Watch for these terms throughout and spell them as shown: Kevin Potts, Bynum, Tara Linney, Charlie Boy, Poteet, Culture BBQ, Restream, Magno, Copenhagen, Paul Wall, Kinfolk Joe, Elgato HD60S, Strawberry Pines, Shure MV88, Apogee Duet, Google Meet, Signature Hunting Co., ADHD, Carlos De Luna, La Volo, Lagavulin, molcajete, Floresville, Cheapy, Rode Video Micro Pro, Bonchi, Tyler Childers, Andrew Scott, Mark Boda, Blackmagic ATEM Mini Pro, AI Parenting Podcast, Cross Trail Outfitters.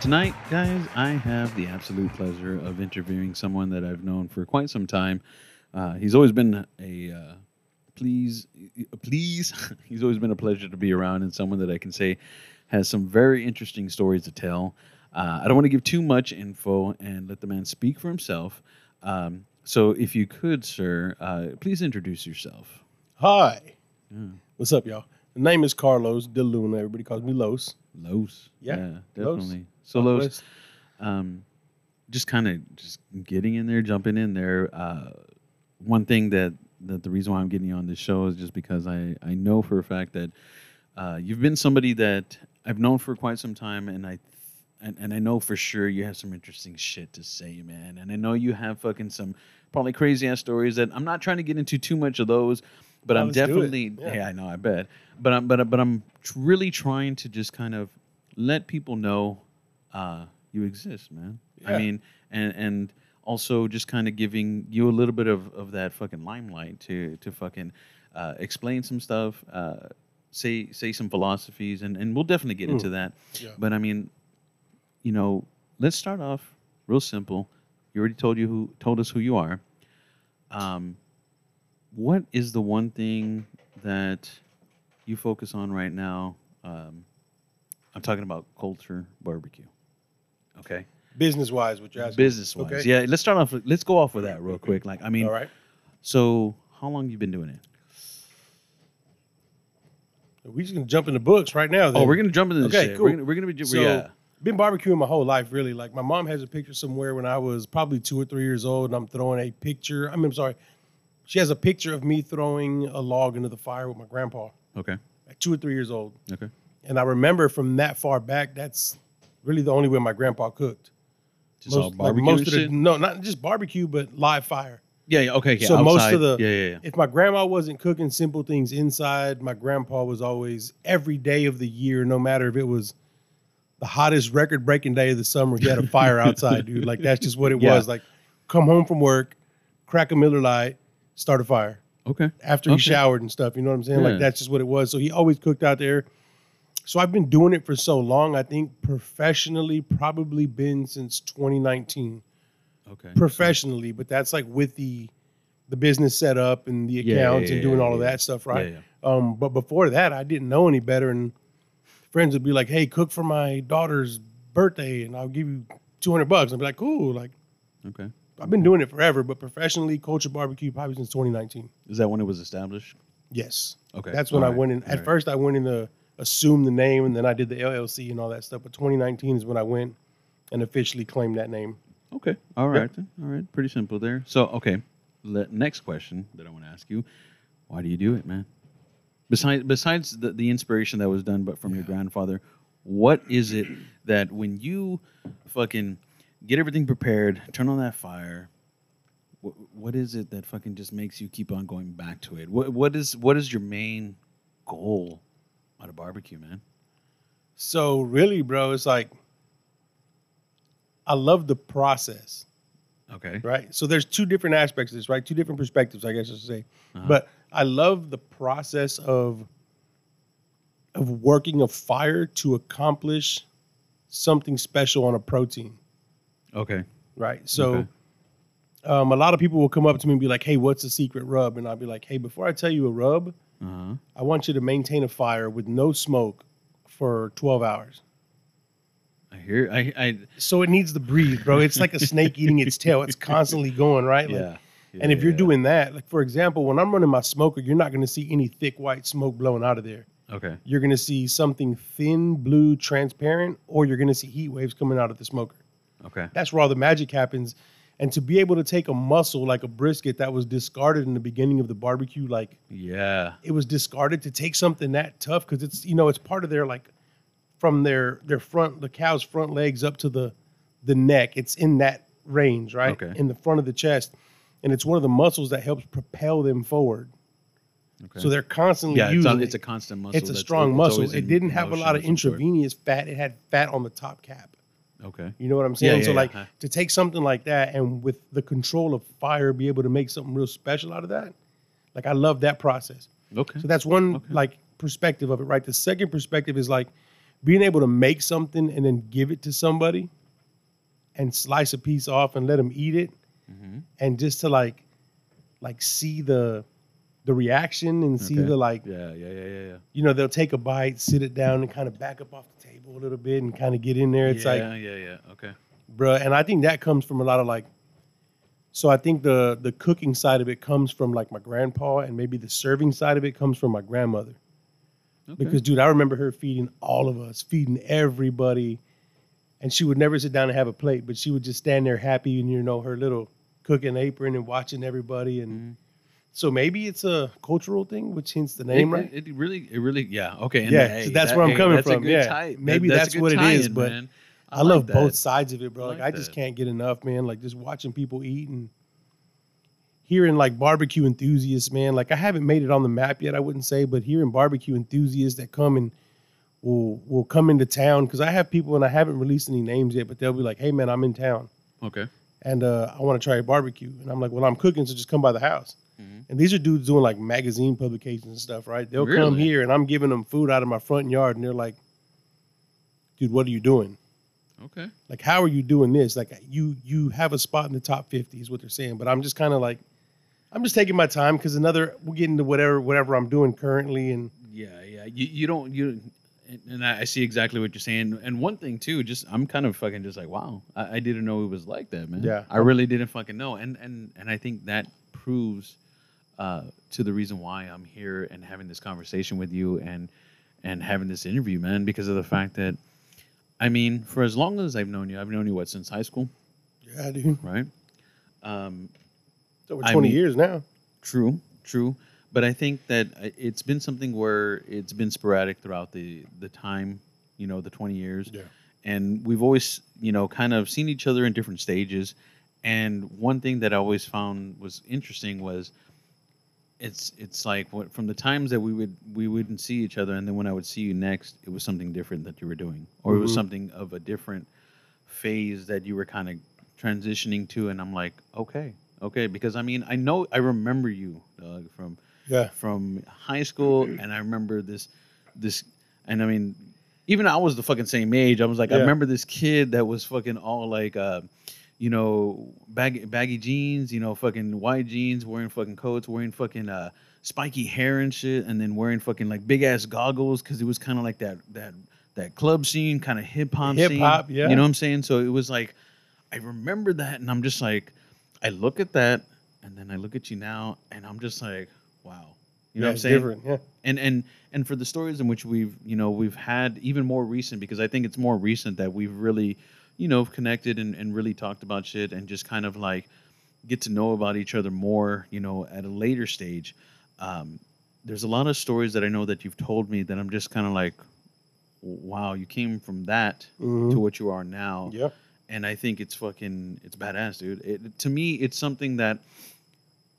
Tonight, guys, I have the absolute pleasure of interviewing someone that I've known for quite some time. He's always been he's always been a pleasure to be around, and someone that I can say has some very interesting stories to tell. I don't want to give too much info and let the man speak for himself. So if you could, sir, please introduce yourself. Hi. Yeah. What's up, y'all? The name is Carlos De Luna. Everybody calls me Los. Los. Yeah definitely. Los. So Los, just getting in there, jumping in there. One thing that the reason why I'm getting you on this show is just because I know for a fact that you've been somebody that I've known for quite some time, and I know for sure you have some interesting shit to say, man. And I know you have fucking some probably crazy ass stories that I'm not trying to get into too much of those. But I'm definitely, I know, I bet. But I'm really trying to just kind of let people know you exist, man. Yeah. I mean, and also just kind of giving you a little bit of that fucking limelight to fucking explain some stuff, say some philosophies, and we'll definitely get into that. Yeah. But I mean, you know, let's start off real simple. You already told us who you are. What is the one thing that you focus on right now? I'm talking about Culture BBQ. Okay. Business-wise, what you're asking. Business-wise, okay. Yeah. Let's start off. Let's go off with that real quick. Like, I mean, all right. So, how long you been doing it? We're just gonna jump in the books right now. Then. Oh, we're gonna jump into this. Okay, shit. Cool. We're gonna been barbecuing my whole life, really. Like, my mom has a picture somewhere when I was probably 2 or 3 years old, and I'm throwing a picture. I mean, I'm sorry. She has a picture of me throwing a log into the fire with my grandpa. Okay. At 2 or 3 years old. Okay. And I remember from that far back, that's really the only way my grandpa cooked. Just all barbecue shit? No, not just barbecue, but live fire. Yeah, okay. Yeah, so outside, most of the... Yeah. If my grandma wasn't cooking simple things inside, my grandpa was always every day of the year, no matter if it was the hottest record-breaking day of the summer, he had a fire outside, dude. Like, that's just what it was. Like, come home from work, crack a Miller Lite, start a fire. Okay. After he showered and stuff, you know what I'm saying? Yeah. Like, that's just what it was. So he always cooked out there. So I've been doing it for so long. I think professionally probably been since 2019. Okay. Professionally, but that's like with the business set up and the accounts and doing all of that stuff, right? Yeah, yeah. But before that, I didn't know any better. And friends would be like, hey, cook for my daughter's birthday and I'll give you $200. I'd be like, cool. Like, okay. I've been doing it forever, but professionally, Culture BBQ probably since 2019. Is that when it was established? Yes. Okay. That's when I went in. At first, I went in to assume the name, and then I did the LLC and all that stuff. But 2019 is when I went and officially claimed that name. Okay. All right. Yep. All right. Pretty simple there. So, okay. Next question that I want to ask you. Why do you do it, man? Besides the inspiration that was done but from your grandfather, what is it that when you fucking... get everything prepared, turn on that fire, what is it that fucking just makes you keep on going back to it? What is your main goal out of barbecue, man? So really, bro, it's like, I love the process. Okay. Right? So there's two different aspects of this, right? Two different perspectives, I guess I should say. Uh-huh. But I love the process of working a fire to accomplish something special on a protein. Okay. Right. So a lot of people will come up to me and be like, hey, what's the secret rub? And I'll be like, hey, before I tell you a rub, I want you to maintain a fire with no smoke for 12 hours. I hear. So it needs to breathe, bro. It's like a snake eating its tail. It's constantly going, right? Like, yeah. And if you're doing that, like, for example, when I'm running my smoker, you're not going to see any thick white smoke blowing out of there. Okay. You're going to see something thin, blue, transparent, or you're going to see heat waves coming out of the smoker. Okay. That's where all the magic happens. And to be able to take a muscle like a brisket that was discarded in the beginning of the barbecue, like it was discarded, to take something that tough, because it's, you know, it's part of their, like, from their front, the cow's front legs up to the neck. It's in that range, right? Okay. In the front of the chest. And it's one of the muscles that helps propel them forward. Okay. So they're constantly using it. It's a constant muscle. It's a strong muscle. It didn't have a lot of intravenous fat. It had fat on the top cap. Okay. You know what I'm saying? Yeah, so, like, to take something like that and with the control of fire, be able to make something real special out of that, like, I love that process. Okay. So that's one, like, perspective of it, right? The second perspective is, like, being able to make something and then give it to somebody and slice a piece off and let them eat it, and just to, like see the reaction and see the, like, you know, they'll take a bite, sit it down, and kind of back up off the table a little bit and kind of get in there. It's okay, bro. And I think that comes from a lot of, like, so I think the cooking side of it comes from, like, my grandpa, and maybe the serving side of it comes from my grandmother. Okay. Because, dude, I remember her feeding all of us, feeding everybody, and she would never sit down and have a plate, but she would just stand there happy in, you know, her little cooking apron and watching everybody and. So maybe it's a cultural thing, which hints the name, right? It really, okay. And so that's where I'm coming from. Maybe that's what it is, but I love both sides of it, bro. Like, I just can't get enough, man. Like, just watching people eat and hearing, like, barbecue enthusiasts, man. Like, I haven't made it on the map yet, I wouldn't say, but hearing barbecue enthusiasts that come and will come into town, because I have people, and I haven't released any names yet, but they'll be like, "Hey, man, I'm in town. Okay. And I want to try a barbecue." And I'm like, "Well, I'm cooking, so just come by the house." And these are dudes doing, like, magazine publications and stuff, right? They'll come here, and I'm giving them food out of my front yard, and they're like, "Dude, what are you doing? Okay. Like, how are you doing this? Like, you have a spot in the top 50 is what they're saying. But I'm just kind of like, I'm just taking my time, because we'll get into whatever I'm doing currently. And And I see exactly what you're saying. And one thing, too, just I'm kind of fucking just like, wow, I didn't know it was like that, man. Yeah. I really didn't fucking know. And I think that proves to the reason why I'm here and having this conversation with you and having this interview, man, because of the fact that, I mean, for as long as I've known you, what, since high school? Yeah, dude. Right? It's over 20 years now. True. But I think that it's been something where it's been sporadic throughout the time, you know, the 20 years. Yeah. And we've always, you know, kind of seen each other in different stages. And one thing that I always found was interesting was it's like from the times that we wouldn't see each other, and then when I would see you next, it was something different that you were doing. Or it was something of a different phase that you were kind of transitioning to. And I'm like, okay. Because, I mean, I remember you, Doug, from high school, and I remember this, and I mean, even I was the fucking same age. I was like, I remember this kid that was fucking all like, you know, baggy jeans, you know, fucking white jeans, wearing fucking coats, wearing fucking spiky hair and shit, and then wearing fucking like big ass goggles, because it was kind of like that club scene, kind of hip hop, yeah. You know what I'm saying? So it was like, I remember that, and I'm just like, I look at that, and then I look at you now, and I'm just like, wow. You know what I'm saying? Different, yeah. And for the stories in which we've had, even more recent, because I think it's more recent that we've really, you know, connected and really talked about shit and just kind of like get to know about each other more, you know, at a later stage. There's a lot of stories that I know that you've told me that I'm just kind of like, wow, you came from that to what you are now. Yeah. And I think it's badass, dude. To me, it's something that,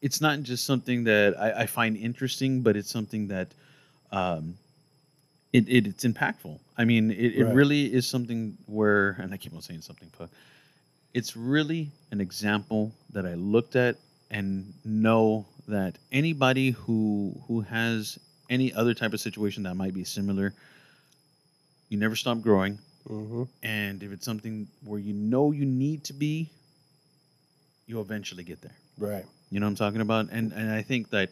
it's not just something that I find interesting, but it's something that it's impactful. I mean, it really is something where, and I keep on saying something, but it's really an example that I looked at and know that anybody who has any other type of situation that might be similar, you never stop growing. Mm-hmm. And if it's something where you know you need to be, you'll eventually get there. Right. You know what I'm talking about? And I think that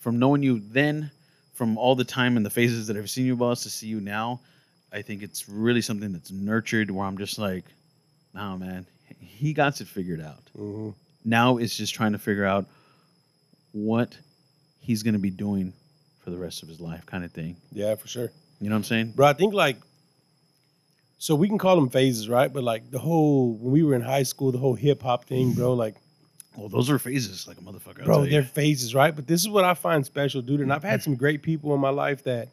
from knowing you then, from all the time and the phases that I've seen you, boss, to see you now, I think it's really something that's nurtured where I'm just like, oh, man, he got it figured out. Mm-hmm. Now it's just trying to figure out what he's going to be doing for the rest of his life, kind of thing. Yeah, for sure. You know what I'm saying? Bro, I think like, So we can call them phases, right? But like the whole, when we were in high school, the whole hip hop thing, bro, like. Well, those are phases like a motherfucker. Bro, they're phases, right? But this is what I find special, dude. And I've had some great people in my life that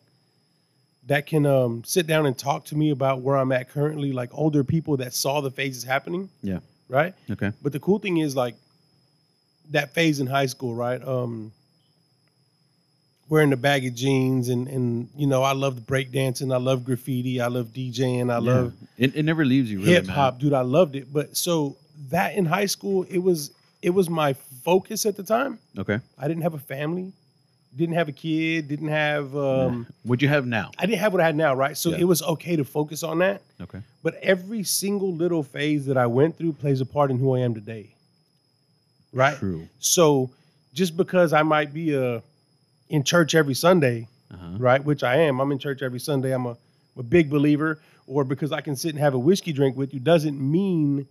can sit down and talk to me about where I'm at currently, like older people that saw the phases happening. Yeah. Right? Okay. But the cool thing is like that phase in high school, right? Wearing the baggy jeans and you know, I loved breakdancing, I love graffiti, I love DJing, I love it never leaves you really. Hip hop, dude, I loved it. But so that in high school, it was my focus at the time. Okay. I didn't have a family, didn't have a kid, didn't have... What'd you have now? I didn't have what I had now, right? So it was okay to focus on that. Okay. But every single little phase that I went through plays a part in who I am today. Right? True. So just because I might be in church every Sunday, right, which I am. I'm in church every Sunday. I'm a big believer. Or because I can sit and have a whiskey drink with you doesn't mean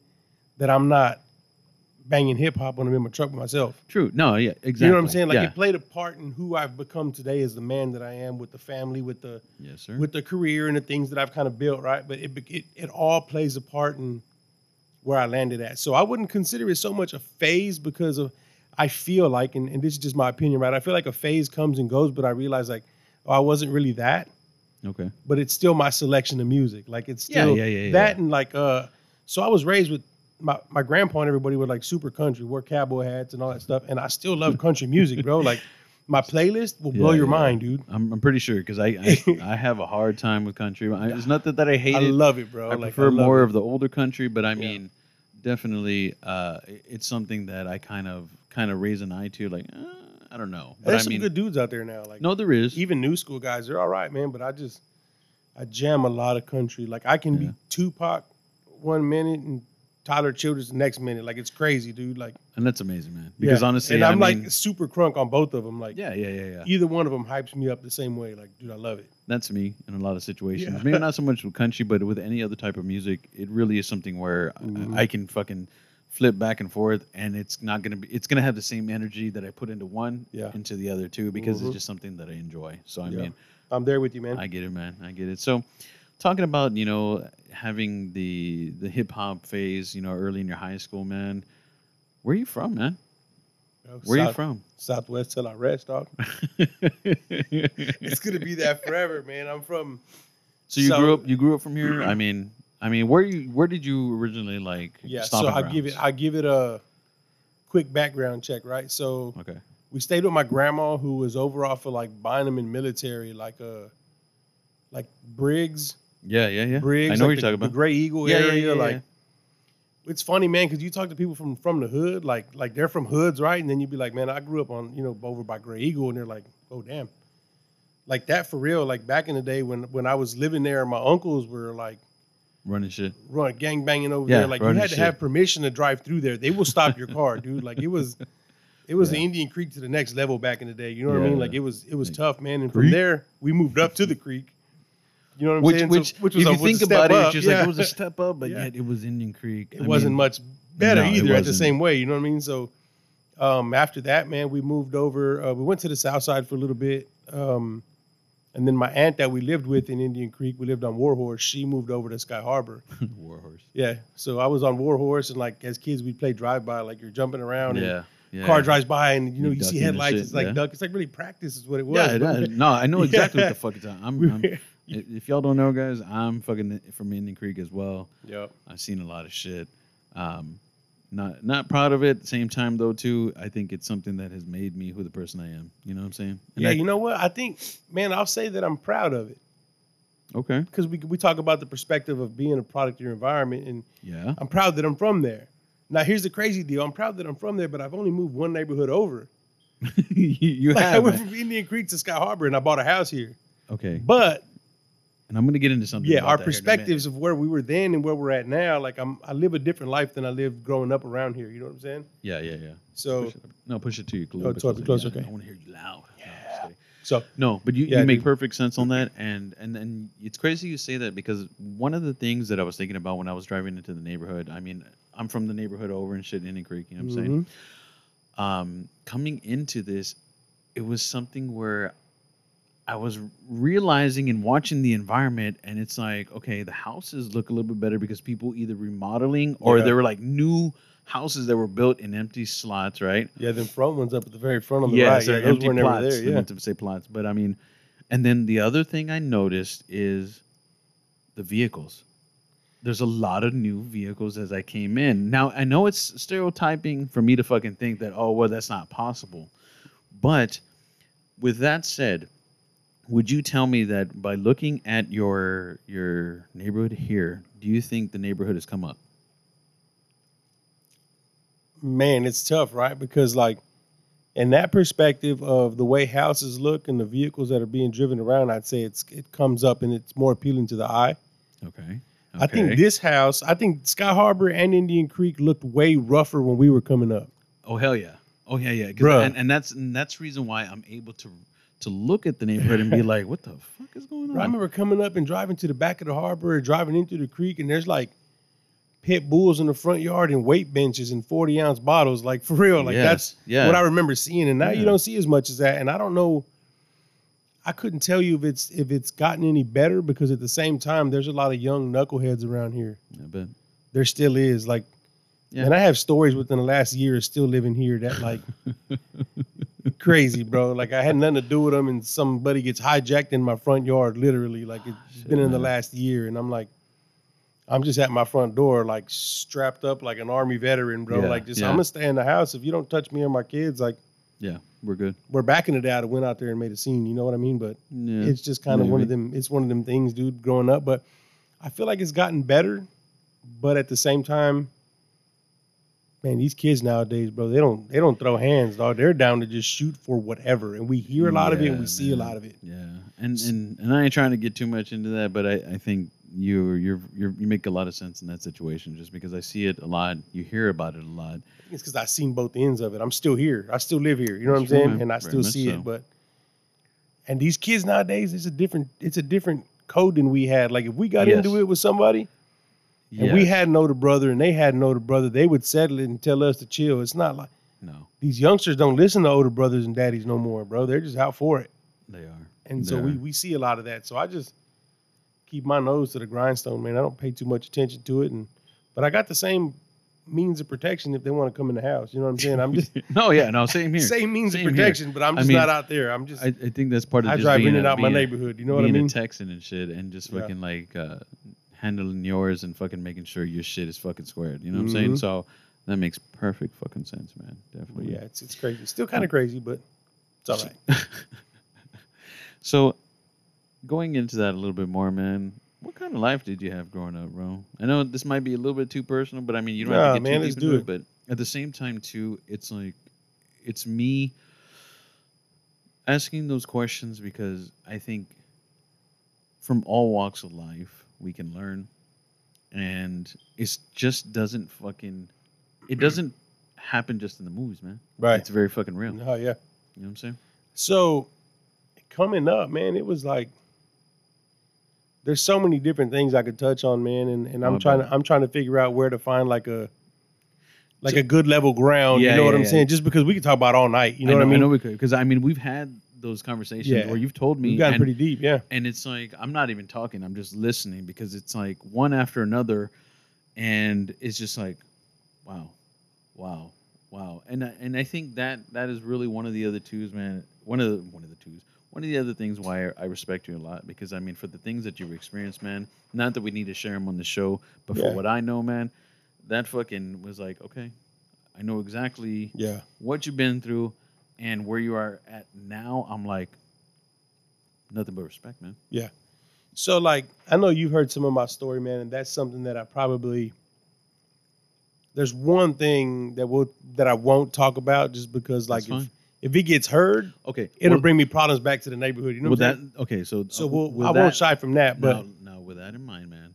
that I'm not banging hip hop when I'm in my truck by myself. True. No, yeah, exactly. You know what I'm saying? Like it played a part in who I've become today as the man that I am, with the family, with the with the career and the things that I've kind of built, right? But it all plays a part in where I landed at. So I wouldn't consider it so much a phase because of I feel like, and this is just my opinion, right? I feel like a phase comes and goes, but I realize like, oh, I wasn't really that. Okay. But it's still my selection of music. Like it's still that and like so I was raised with my grandpa and everybody were like super country, wore cowboy hats and all that stuff. And I still love country music, bro. Like my playlist will blow your mind, dude. I'm pretty sure because I have a hard time with country. It's not that I hate it. I love it, bro. I prefer more of the older country, but I mean, definitely it's something that I kind of raise an eye to. Like, I don't know. But there's some good dudes out there now. Like, no, there is. Even new school guys, they're all right, man. But I jam a lot of country. Like I can be Tupac one minute and Tyler Childers the next minute. Like, it's crazy, dude. Like, and that's amazing, man. Because honestly, and I mean, like super crunk on both of them. Like, yeah. Either one of them hypes me up the same way. Like, dude, I love it. That's me in a lot of situations. Yeah. Maybe not so much with country, but with any other type of music, it really is something where I can fucking flip back and forth, and it's going to have the same energy that I put into one into the other two, because it's just something that I enjoy. So, I mean, I'm there with you, man. I get it, man. I get it. So, talking about, you know, having the hip-hop phase, you know, early in your high school, man, where are you from, man? Where are you from? Southwest till I rest, dog. It's going to be that forever, man. I'm from... So you grew up from here? I mean, where did you originally, like, stop around? Yeah, so I give it a quick background check, right? So we stayed with my grandma, who was overall for, like, Bynum and military, like Briggs. Yeah. Briggs, I know like what you're talking about. The Gray Eagle area. Yeah. It's funny, man, because you talk to people from the hood, like they're from hoods, right? And then you'd be like, man, I grew up on, you know, over by Gray Eagle. And they're like, oh, damn. Like that for real. Like back in the day when I was living there, my uncles were like. Running shit. Gang banging over there. Like you had to have permission to drive through there. They will stop your car, dude. Like it was the Indian Creek to the next level back in the day. You know what I mean? Like it was like, tough, man. And from there, we moved up to the creek. You know what I'm saying? Which was if you think about it, it's just like it was a step up, but yet it was Indian Creek. It wasn't much better either at the same way. You know what I mean? So after that, man, we moved over. We went to the south side for a little bit. And then my aunt that we lived with in Indian Creek, we lived on Warhorse. She moved over to Sky Harbor. Warhorse. Yeah. So I was on Warhorse, and like as kids, we'd play drive-by. Like you're jumping around. Yeah. Yeah. Car drives by and you know you see headlights. It's like duck. It's like really practice is what it was. Yeah, no, I know exactly what the fuck it's. I'm if y'all don't know, guys, I'm fucking from Indian Creek as well. Yep, I've seen a lot of shit. Not proud of it. Same time though, too, I think it's something that has made me who the person I am. You know what I'm saying? And you know what? I think, man, I'll say that I'm proud of it. Okay. Because we talk about the perspective of being a product of your environment, and I'm proud that I'm from there. Now, here's the crazy deal. I'm proud that I'm from there, but I've only moved one neighborhood over. I went from Indian Creek to Sky Harbor, and I bought a house here. Okay. But... And I'm going to get into something about our perspectives of where we were then and where we're at now. Like, I live a different life than I lived growing up around here. You know what I'm saying? Yeah. So... Push it to you. Close, okay. I want to hear you loud. Yeah. You make perfect sense on that. And it's crazy you say that, because one of the things that I was thinking about when I was driving into the neighborhood, I mean... I'm from the neighborhood over and shit, Indian Creek, you know what I'm saying? Coming into this, it was something where I was realizing and watching the environment, and it's like, okay, the houses look a little bit better because people either remodeling or there were like new houses that were built in empty slots, right? Yeah, the front ones up at the very front on the right. So those weren't ever there. Yeah, I meant to say plots, but I mean, and then the other thing I noticed is the vehicles. There's a lot of new vehicles as I came in. Now, I know it's stereotyping for me to fucking think that, oh, well, that's not possible. But with that said, would you tell me that by looking at your neighborhood here, do you think the neighborhood has come up? Man, it's tough, right? Because, like, in that perspective of the way houses look and the vehicles that are being driven around, I'd say it comes up and it's more appealing to the eye. Okay. Okay. I think this house, I think Sky Harbor and Indian Creek looked way rougher when we were coming up. Oh, hell yeah. Oh, yeah, yeah. And that's the reason why I'm able to look at the neighborhood and be like, what the fuck is going on? I remember coming up and driving to the back of the harbor or driving into the creek, and there's like pit bulls in the front yard and weight benches and 40-ounce bottles. Like, for real. Like, that's what I remember seeing. And now you don't see as much as that. And I don't know. I couldn't tell you if it's gotten any better, because at the same time, there's a lot of young knuckleheads around here. I bet. There still is. Like, and I have stories within the last year of still living here that, like, crazy, bro. Like, I had nothing to do with them, and somebody gets hijacked in my front yard, literally. Like, it's been in the last year, and I'm like, I'm just at my front door, like, strapped up like an Army veteran, bro. Yeah, like, just I'm going to stay in the house. If you don't touch me or my kids, like, yeah, we're good. We're backing it out. I went out there and made a scene. You know what I mean? But it's just kind of one of them. It's one of them things, dude, growing up. But I feel like it's gotten better. But at the same time, man, these kids nowadays, bro, they don't throw hands, dog. They're down to just shoot for whatever. And we hear a lot of it, and we see a lot of it. Yeah. And I ain't trying to get too much into that, but I think you make a lot of sense in that situation, just because I see it a lot. You hear about it a lot. I think it's because I've seen both ends of it. I'm still here. I still live here. You know what I'm saying? Man, and I still see it. And these kids nowadays, it's a different code than we had. Like, if we got into it with somebody and we had an older brother and they had an older brother, they would settle it and tell us to chill. It's not like these youngsters don't listen to older brothers and daddies no more, bro. They're just out for it. They are. And so we see a lot of that. So I just keep my nose to the grindstone, man. I don't pay too much attention to it, but I got the same means of protection if they want to come in the house. You know what I'm saying? I'm just same here. Same means of protection, but I'm just not out there. I'm just. I think that's part of. I just drive being in and out my neighborhood. You know what I mean? Being a Texan and shit, and just fucking like handling yours and fucking making sure your shit is fucking squared. You know what I'm saying? So that makes perfect fucking sense, man. Definitely. Well, yeah, it's crazy. Still kind of crazy, but it's all right. So, going into that a little bit more, man, what kind of life did you have growing up, bro? I know this might be a little bit too personal, but I mean, you don't have to get too deep into it. But at the same time, too, it's like, it's me asking those questions because I think from all walks of life, we can learn. And it just doesn't it doesn't happen just in the movies, man. Right. It's very fucking real. Oh, yeah. You know what I'm saying? So, coming up, man, it was like, there's so many different things I could touch on, man, and I'm trying to figure out where to find a good level ground. Yeah, you know what I'm saying? Just because we could talk about it all night. You know what I mean? I know we could, because I mean, we've had those conversations where you've told me. We've gotten pretty deep, yeah. And it's like, I'm not even talking. I'm just listening, because it's like one after another, and it's just like, wow. And I think that is really one of the other twos, man. One of the other things why I respect you a lot, because, I mean, for the things that you've experienced, man, not that we need to share them on the show, but for what I know, man, that fucking was like, okay, I know exactly what you've been through and where you are at now. I'm like, nothing but respect, man. Yeah. So, like, I know you've heard some of my story, man, and that's something that I probably – there's one thing that I won't talk about, just because, like – if it gets heard, it'll bring me problems back to the neighborhood. You know what I'm saying? I won't shy from that. But no, with that in mind, man,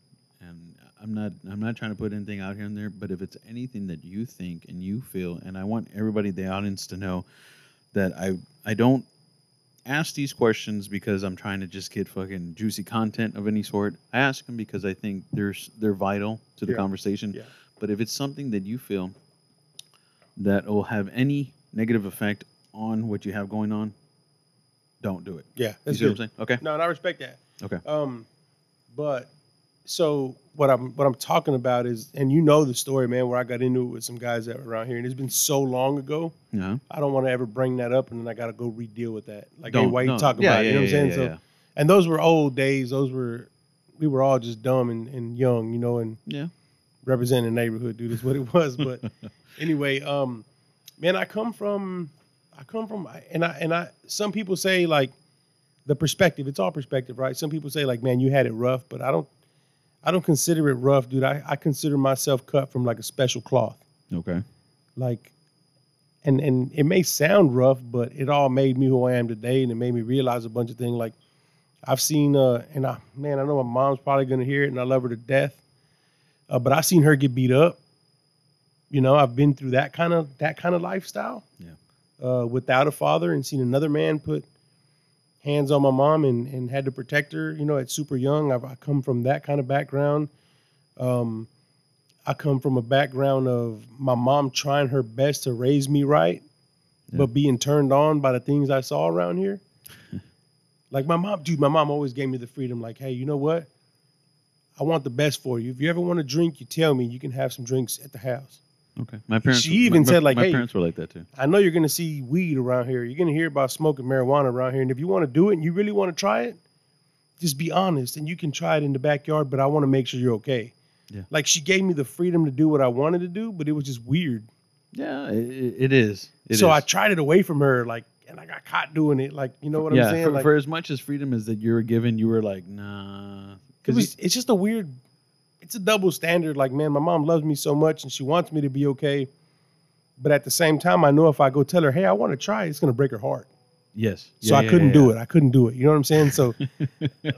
and I'm not trying to put anything out here and there, but if it's anything that you think and you feel, and I want everybody, the audience, to know that I don't ask these questions because I'm trying to just get fucking juicy content of any sort. I ask them because I think they're vital to the conversation. Yeah. But if it's something that you feel that will have any negative effect on what you have going on, don't do it. Yeah. That's you see what I'm saying? Okay. No, and I respect that. Okay. But so what I'm talking about is, and you know the story, man, where I got into it with some guys that were around here, and it's been so long ago. No. I don't want to ever bring that up, and then I got to go redeal with that. Like, hey, why you talking about it? You know what I'm saying? Yeah, so, yeah. And those were old days. Those were, we were all just dumb and young, you know, and yeah, representing the neighborhood, dude, is what it was. But anyway, man, I come from, and some people say like the perspective, it's all perspective, right? Some people say like, man, you had it rough, but I don't consider it rough, dude. I consider myself cut from like a special cloth. Okay. Like, and it may sound rough, but it all made me who I am today. And it made me realize a bunch of things. Like I've seen, I know my mom's probably going to hear it and I love her to death. But I've seen her get beat up. You know, I've been through that kind of lifestyle. Yeah. Without a father, and seen another man put hands on my mom and had to protect her, you know, at super young. I come from that kind of background. I come from a background of my mom trying her best to raise me right, yeah, but being turned on by the things I saw around here. Like my mom always gave me the freedom, like, hey, you know what? I want the best for you. If you ever want a drink, you tell me. You can have some drinks at the house. Okay. My parents were like that too. I know you're going to see weed around here. You're going to hear about smoking marijuana around here. And if you want to do it and you really want to try it, just be honest. And you can try it in the backyard, but I want to make sure you're okay. Yeah. Like she gave me the freedom to do what I wanted to do, but it was just weird. Yeah, it is. So I tried it away from her, like, and I got caught doing it. Like, you know what I'm saying? For as much as freedom as that you were given, you were like, nah. It's just a weird... It's a double standard. Like, man, my mom loves me so much and she wants me to be okay. But at the same time, I know if I go tell her, hey, I want to try it, it's going to break her heart. Yes. So yeah, I couldn't do it. You know what I'm saying? So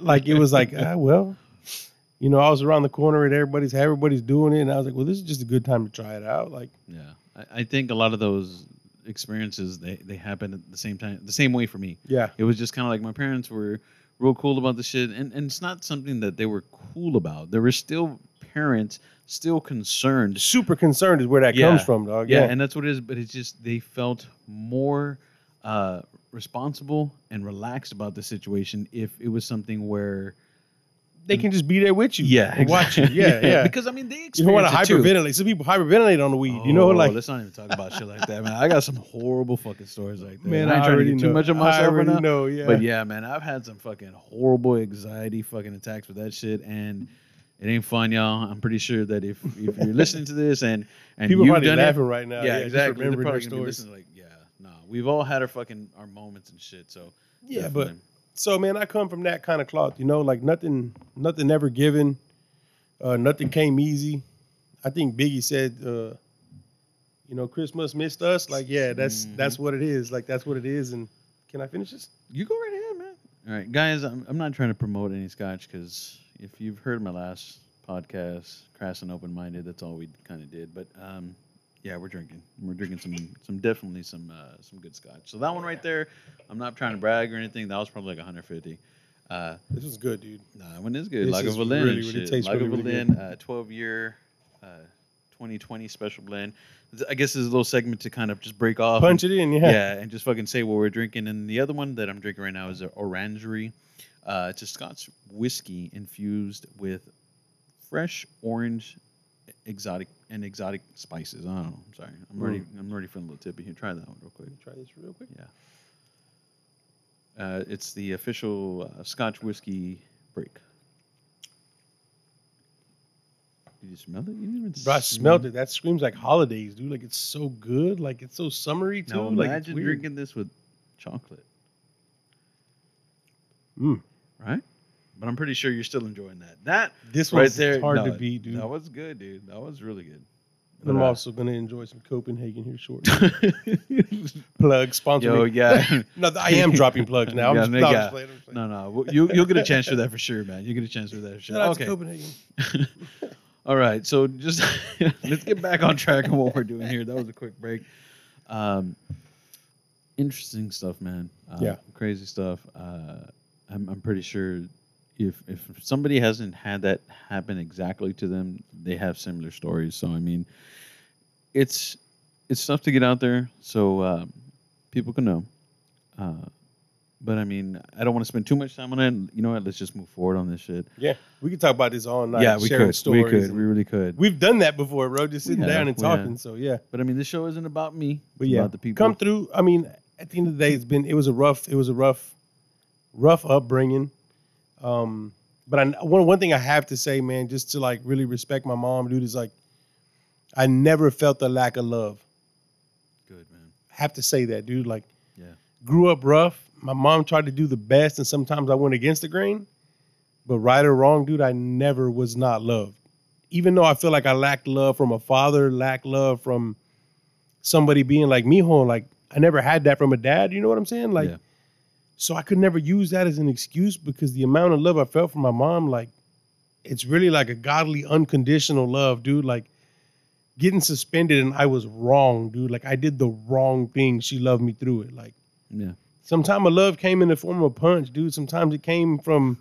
like, it was like, you know, I was around the corner and everybody's doing it. And I was like, well, this is just a good time to try it out. Like, yeah, I think a lot of those experiences, they happen at the same time, the same way for me. Yeah. It was just kind of like my parents were real cool about the shit, and it's not something that they were cool about. There were still parents still concerned. Super concerned is where that comes from, dog. Yeah, and that's what it is, but it's just they felt more responsible and relaxed about the situation if it was something where... They can just be there with you. Yeah, exactly. Watch you. Yeah, yeah. Because, I mean, they experience it, too. You don't want to hyperventilate. Some people hyperventilate on the weed. Oh, you know, like... let's not even talk about shit like that, man. I got some horrible fucking stories like that. Man, I already know. Too much of myself I already right now, know, yeah. But, yeah, man, I've had some fucking horrible anxiety fucking attacks with that shit, and... It ain't fun, y'all. I'm pretty sure that if you're listening to this and people you've done laughing it, right now. Yeah, exactly. They're probably gonna be listening like, yeah, no. We've all had our moments and shit. So yeah, definitely. But so man, I come from that kind of cloth, you know, like nothing ever given, nothing came easy. I think Biggie said, you know, Christmas missed us. Like, yeah, that's what it is. Like that's what it is. And can I finish this? You go right ahead, man. All right, guys. I'm not trying to promote any scotch because. If you've heard my last podcast, Crass and Open-Minded, that's all we kind of did. But, yeah, we're drinking. We're drinking some good scotch. So that one right there, I'm not trying to brag or anything. That was probably like 150. This is good, dude. Nah, that one is good. Lagavulin really, really shit. Lagavulin, really 12-year 2020 special blend. I guess this is a little segment to kind of just break off. Punch it in, yeah. Yeah, and just fucking say what we're drinking. And the other one that I'm drinking right now is an Orangery. It's a Scotch whiskey infused with fresh orange, exotic spices. I don't know. I'm sorry. I'm already feeling a little tippy here. Try that one real quick. Try this real quick. Yeah. It's the official Scotch whiskey break. Did you smell it? You didn't even. Bro, I smelled it. That screams like holidays, dude. Like it's so good. Like it's so summery too. Now imagine drinking this with chocolate. Mm. Right? But I'm pretty sure you're still enjoying that. That was hard to beat, dude. That was good, dude. That was really good. But I'm also going to enjoy some Copenhagen here shortly. Plug, sponsor me. Yeah. No, I am dropping plugs now. I'm just playing. No. You'll get a chance for that for sure, man. You'll get a chance for that for sure. Okay. Copenhagen. All right. So just let's get back on track on what we're doing here. That was a quick break. Interesting stuff, man. Yeah. Crazy stuff. I'm pretty sure if somebody hasn't had that happen exactly to them, they have similar stories. So, I mean, it's tough to get out there so people can know. But I mean, I don't want to spend too much time on it. You know what? Let's just move forward on this shit. Yeah, we could talk about this all night. Yeah, we could. Stories. We could. We really could. We've done that before, bro. Just sitting down and talking. So yeah. But I mean, this show isn't about me. But yeah, about the people. Come through. I mean, at the end of the day, it was a rough upbringing. But one thing I have to say, man, just to like really respect my mom, dude, is like, I never felt the lack of love. Good, man. I have to say that, dude. Like, yeah. Grew up rough. My mom tried to do the best, and sometimes I went against the grain. But right or wrong, dude, I never was not loved. Even though I feel like I lacked love from a father, lacked love from somebody being like mijo, like I never had that from a dad. You know what I'm saying? Like, yeah. So I could never use that as an excuse because the amount of love I felt from my mom, like, it's really like a godly, unconditional love, dude. Like, getting suspended and I was wrong, dude. Like, I did the wrong thing. She loved me through it. Like, yeah. Sometimes my love came in the form of a punch, dude. Sometimes it came from,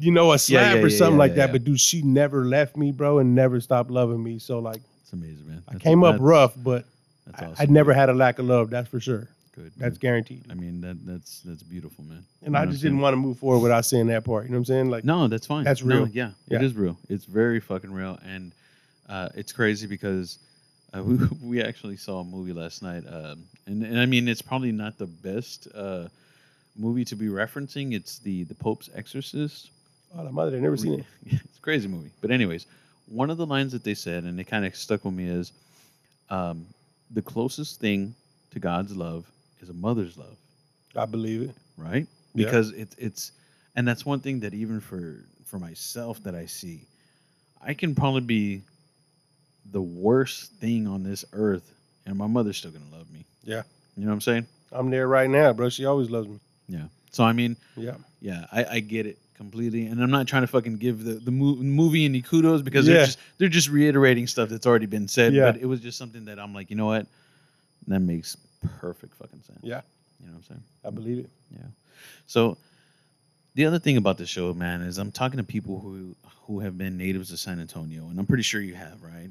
you know, a slap or something like that. Yeah. But, dude, she never left me, bro, and never stopped loving me. So, like, it's amazing, man. I came up rough, but awesome, I never had a lack of love. That's for sure. Good. That's guaranteed. I mean, that's beautiful, man. And I just didn't want to move forward without saying that part. You know what I'm saying? Like, no, that's fine. That's real. No, yeah, it is real. It's very fucking real. And it's crazy because... we actually saw a movie last night, and I mean, it's probably not the best movie to be referencing. It's the Pope's Exorcist. Oh, my mother, I've never seen it. It's a crazy movie. But anyways, one of the lines that they said, and it kind of stuck with me, is, the closest thing to God's love is a mother's love. I believe it. Right? Because it's and that's one thing that even for myself that I see, I can probably be the worst thing on this earth, and my mother's still gonna love me. Yeah, you know what I'm saying? I'm there right now, bro. She always loves me. Yeah. So I mean, yeah, I get it completely, and I'm not trying to fucking give the movie any kudos because they're just reiterating stuff that's already been said. Yeah. But it was just something that I'm like, you know what? That makes perfect fucking sense. Yeah. You know what I'm saying? I believe it. Yeah. So the other thing about the show, man, is I'm talking to people who have been natives of San Antonio, and I'm pretty sure you have, right?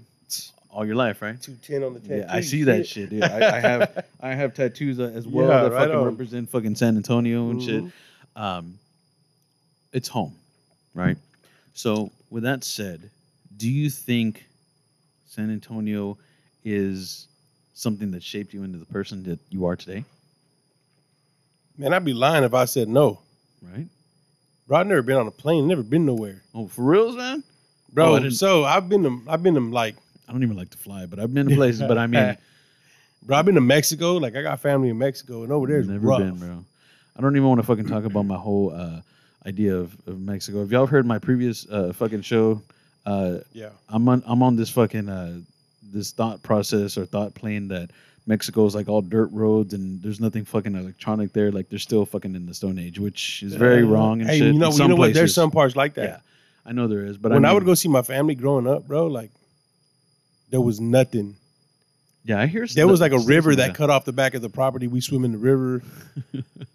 All your life, right? 210 on the tattoo. Yeah, I see that shit, dude. I have tattoos as well that right fucking on. Represent fucking San Antonio and shit. It's home, right? So with that said, do you think San Antonio is something that shaped you into the person that you are today? Man, I'd be lying if I said no. Right? Bro, I've never been on a plane. Never been nowhere. Oh, for reals, man? Bro, so I've been to like... I don't even like to fly, but I've been to places, but I mean... Bro, I've been to Mexico. Like, I got family in Mexico, and over there is rough. Never been, bro. I don't even want to fucking talk about my whole idea of Mexico. If y'all have heard my previous fucking show, I'm on this fucking this thought process or thought plane that Mexico is like all dirt roads, and there's nothing fucking electronic there. Like, they're still fucking in the Stone Age, which is very wrong and shit. You know what? There's some parts like that. Yeah, I know there is, but I would go see my family growing up, bro, like, there was nothing. Yeah, I hear there was like a river that cut off the back of the property. We swim in the river.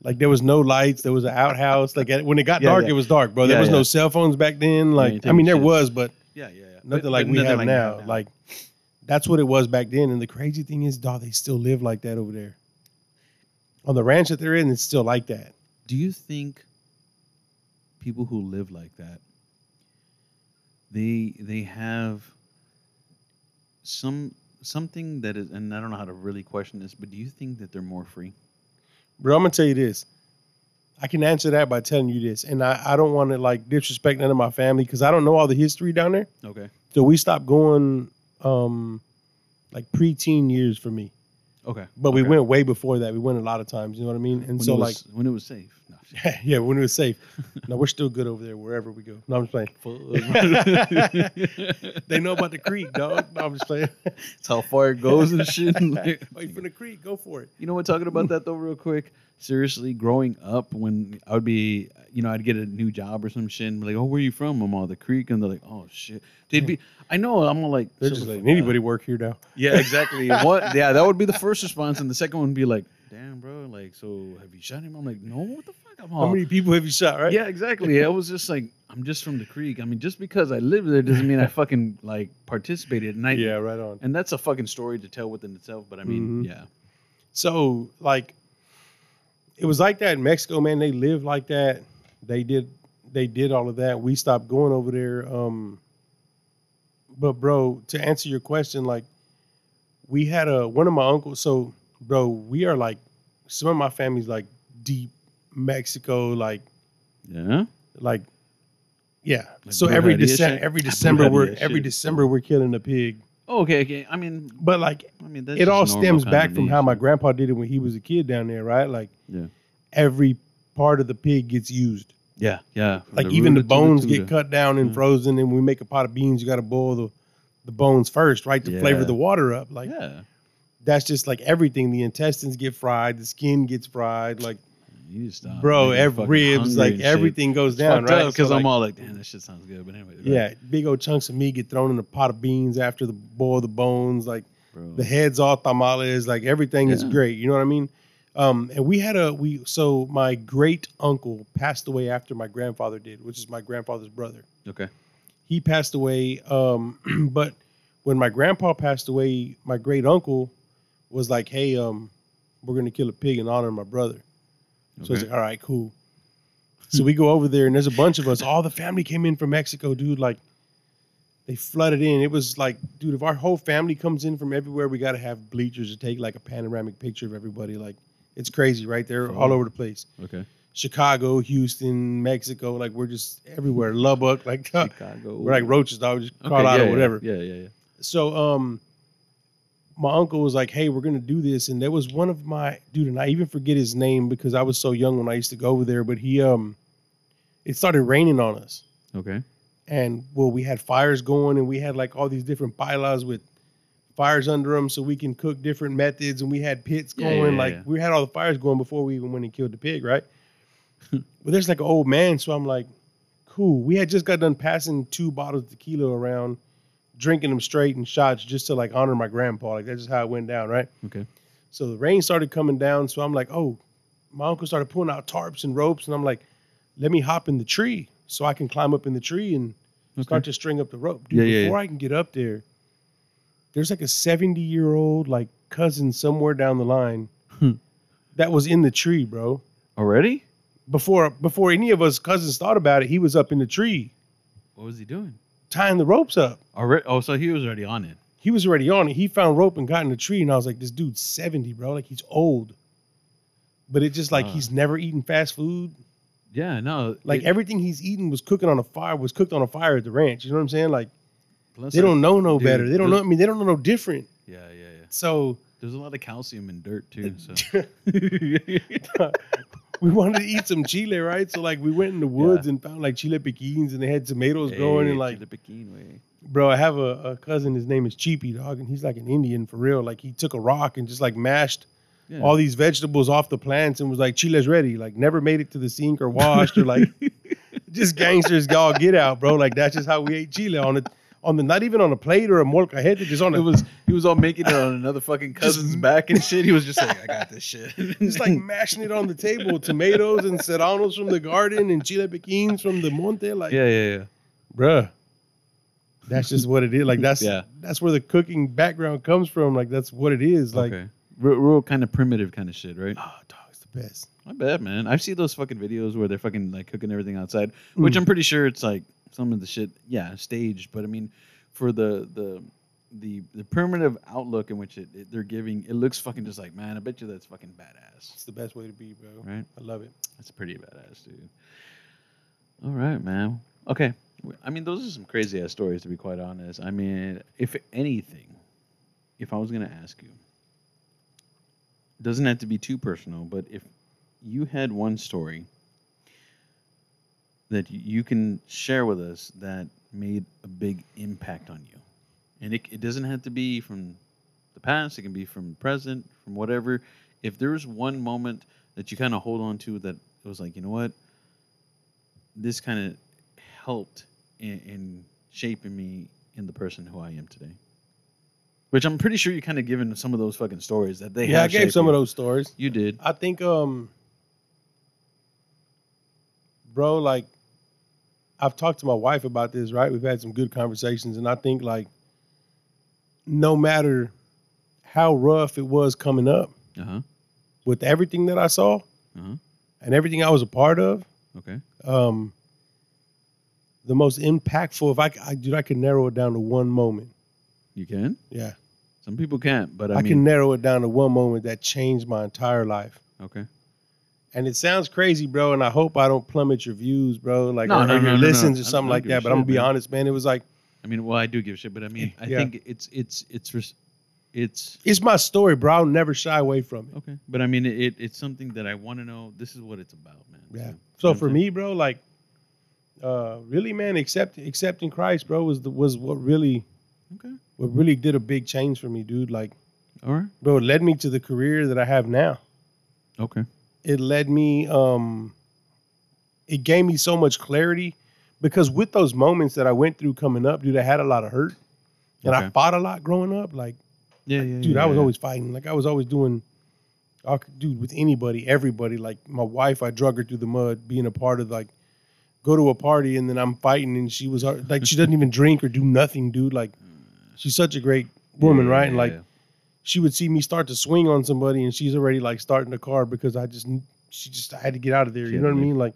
Like, there was no lights. There was an outhouse. Like, when it got dark, it was dark, bro. Yeah, there was no cell phones back then. Like, I mean, there was, but nothing like we have now. Like, that's what it was back then. And the crazy thing is, dog, they still live like that over there. On the ranch that they're in, it's still like that. Do you think people who live like that, they have something that is, and I don't know how to really question this, but do you think that they're more free? Bro, I'm going to tell you this. I can answer that by telling you this. And I don't want to, like, disrespect none of my family because I don't know all the history down there. Okay. So we stopped going... like preteen years for me. Okay. But we went way before that. We went a lot of times, you know what I mean? And when when it was safe. No, yeah, when it was safe. No, we're still good over there wherever we go. No, I'm just playing. They know about the creek, dog. No, I'm just playing. It's how far it goes and shit. Wait for the creek, go for it. You know what, talking about that though real quick, seriously, growing up when I would be, you know, I'd get a new job or some shit and be like, oh, where are you from? I'm all the creek. And they're like, oh, shit. They'd be, I know, I'm like, they're just like, anybody work here now? Yeah, exactly. What? Yeah, that would be the first response. And the second one would be like, damn, bro. Like, so have you shot him? I'm like, no, what the fuck? How many people have you shot, right? Yeah, exactly. I was just like, I'm just from the creek. I mean, just because I live there doesn't mean I fucking, like, participated. And yeah, right on. And that's a fucking story to tell within itself. But I mean, So, like, it was like that in Mexico, man. They lived like that. They did all of that. We stopped going over there. But bro, to answer your question, like we had one of my uncles. So bro, we are like some of my family's like deep Mexico, like yeah, like yeah. Like so every December we're killing a pig. Oh, okay. I mean, but like, I mean, it all stems back from how my grandpa did it when he was a kid down there, right? Like, yeah, every part of the pig gets used. Yeah, yeah. Like even the bones get cut down and frozen, and we make a pot of beans. You got to boil the bones first, right, to flavor the water up. Like, yeah, that's just like everything. The intestines get fried, the skin gets fried, like. You just bro, ribs, like everything goes down, right? Because so I'm like, all like, damn, that shit sounds good. But anyway, yeah, big old chunks of meat get thrown in a pot of beans after the boil the bones, like bro. The heads all tamales, like everything is great. You know what I mean? And we had so my great uncle passed away after my grandfather did, which is my grandfather's brother. Okay, he passed away. But when my grandpa passed away, my great uncle was like, hey, we're gonna kill a pig in honor of my brother. So it's like, all right, cool. So we go over there, and there's a bunch of us. All the family came in from Mexico, dude. Like, they flooded in. It was like, dude, if our whole family comes in from everywhere, we got to have bleachers to take, like, a panoramic picture of everybody. Like, it's crazy, right? They're all over the place. Okay. Chicago, Houston, Mexico. Like, we're just everywhere. Lubbock. Like, Chicago. We're like roaches, dog. Just Colorado, whatever. Yeah. So my uncle was like, hey, we're going to do this. And there was one of my, dude, and I even forget his name because I was so young when I used to go over there, but he, it started raining on us. Okay. And well, we had fires going and we had like all these different bylaws with fires under them so we can cook different methods. And we had pits going, we had all the fires going before we even went and killed the pig. Right. Well, there's like an old man. So I'm like, cool. We had just got done passing 2 bottles of tequila around, drinking them straight and shots just to like honor my grandpa. Like that's just how it went down, right? Okay. So the rain started coming down. So I'm like, oh, my uncle started pulling out tarps and ropes. And I'm like, let me hop in the tree so I can climb up in the tree and start to string up the rope. Dude, before I can get up there, there's like a 70-year-old like cousin somewhere down the line that was in the tree, bro. Already? Before any of us cousins thought about it, he was up in the tree. What was he doing? Tying the ropes up. Already? Oh, so he was already on it. He was already on it. He found rope and got in the tree, and I was like, this dude's 70, bro. Like, he's old. But it's just like he's never eaten fast food. Yeah, no. Like, everything he's eaten was cooked on a fire at the ranch. You know what I'm saying? Like, they don't know no better. They don't know. I mean, they don't know no different. Yeah. So there's a lot of calcium in dirt, too. So we wanted to eat some chile, right? So, like, we went in the woods and found, like, chile piquins, and they had tomatoes growing. And, like, bro, I have a cousin. His name is Cheapy, dog, and he's, like, an Indian for real. Like, he took a rock and just, like, mashed all these vegetables off the plants and was like, chile's ready. Like, never made it to the sink or washed or, like, just gangsters, y'all get out, bro. Like, that's just how we ate chile not even on a plate or a molcajete, just on he was all making it on another fucking cousin's back and shit. He was just like, I got this shit. Just like mashing it on the table, tomatoes and serranos from the garden and chile piquins from the monte. Like, yeah. Bruh, that's just what it is. Like, that's where the cooking background comes from. Like, that's what it is. Like, real kind of primitive kind of shit, right? Oh, dog, it's the best. I bet, man. I've seen those fucking videos where they're fucking like cooking everything outside, which I'm pretty sure it's like, some of the shit, staged. But I mean, for the primitive outlook in which it they're giving, it looks fucking just like, man, I bet you that's fucking badass. It's the best way to be, bro. Right? I love it. That's pretty badass, dude. All right, man. Okay. I mean, those are some crazy ass stories, to be quite honest. I mean, if anything, if I was gonna ask you, it doesn't have to be too personal, but if you had one story that you can share with us that made a big impact on you. And it doesn't have to be from the past. It can be from present, from whatever. If there's one moment that you kind of hold on to that it was like, you know what? This kind of helped in shaping me in the person who I am today. Which I'm pretty sure you kind of given some of those fucking stories that they have. Yeah, I gave some of those stories. You did. I think, bro, like, I've talked to my wife about this, right? We've had some good conversations, and I think, like, no matter how rough it was coming up, with everything that I saw, and everything I was a part of. Okay. The most impactful, if I could narrow it down to one moment. You can? Yeah. Some people can't, but I mean, can narrow it down to one moment that changed my entire life. Okay. And it sounds crazy, bro, and I hope I don't plummet your views, bro, like listens or something like that, but I'm going to be honest, man, it was like, I mean, well, I do give a shit, but I mean, I think it's my story, bro. I'll never shy away from it. Okay. But I mean, it's something that I want to know. This is what it's about, man. Yeah. So for me, bro, like, really, man, accepting Christ, bro, was what really, what really did a big change for me, dude. Like, all right, bro, it led me to the career that I have now. Okay. It led me, it gave me so much clarity. Because with those moments that I went through coming up, dude, I had a lot of hurt. And I fought a lot growing up. Like, I was always fighting. Like, I was always doing, with anybody, everybody. Like, my wife, I drug her through the mud, being a part of, like, go to a party, and then I'm fighting, and she was, like, she doesn't even drink or do nothing, dude. Like, she's such a great woman, right? And, like, she would see me start to swing on somebody, and she's already, like, starting the car because I had to get out of there. You know what I mean? Like,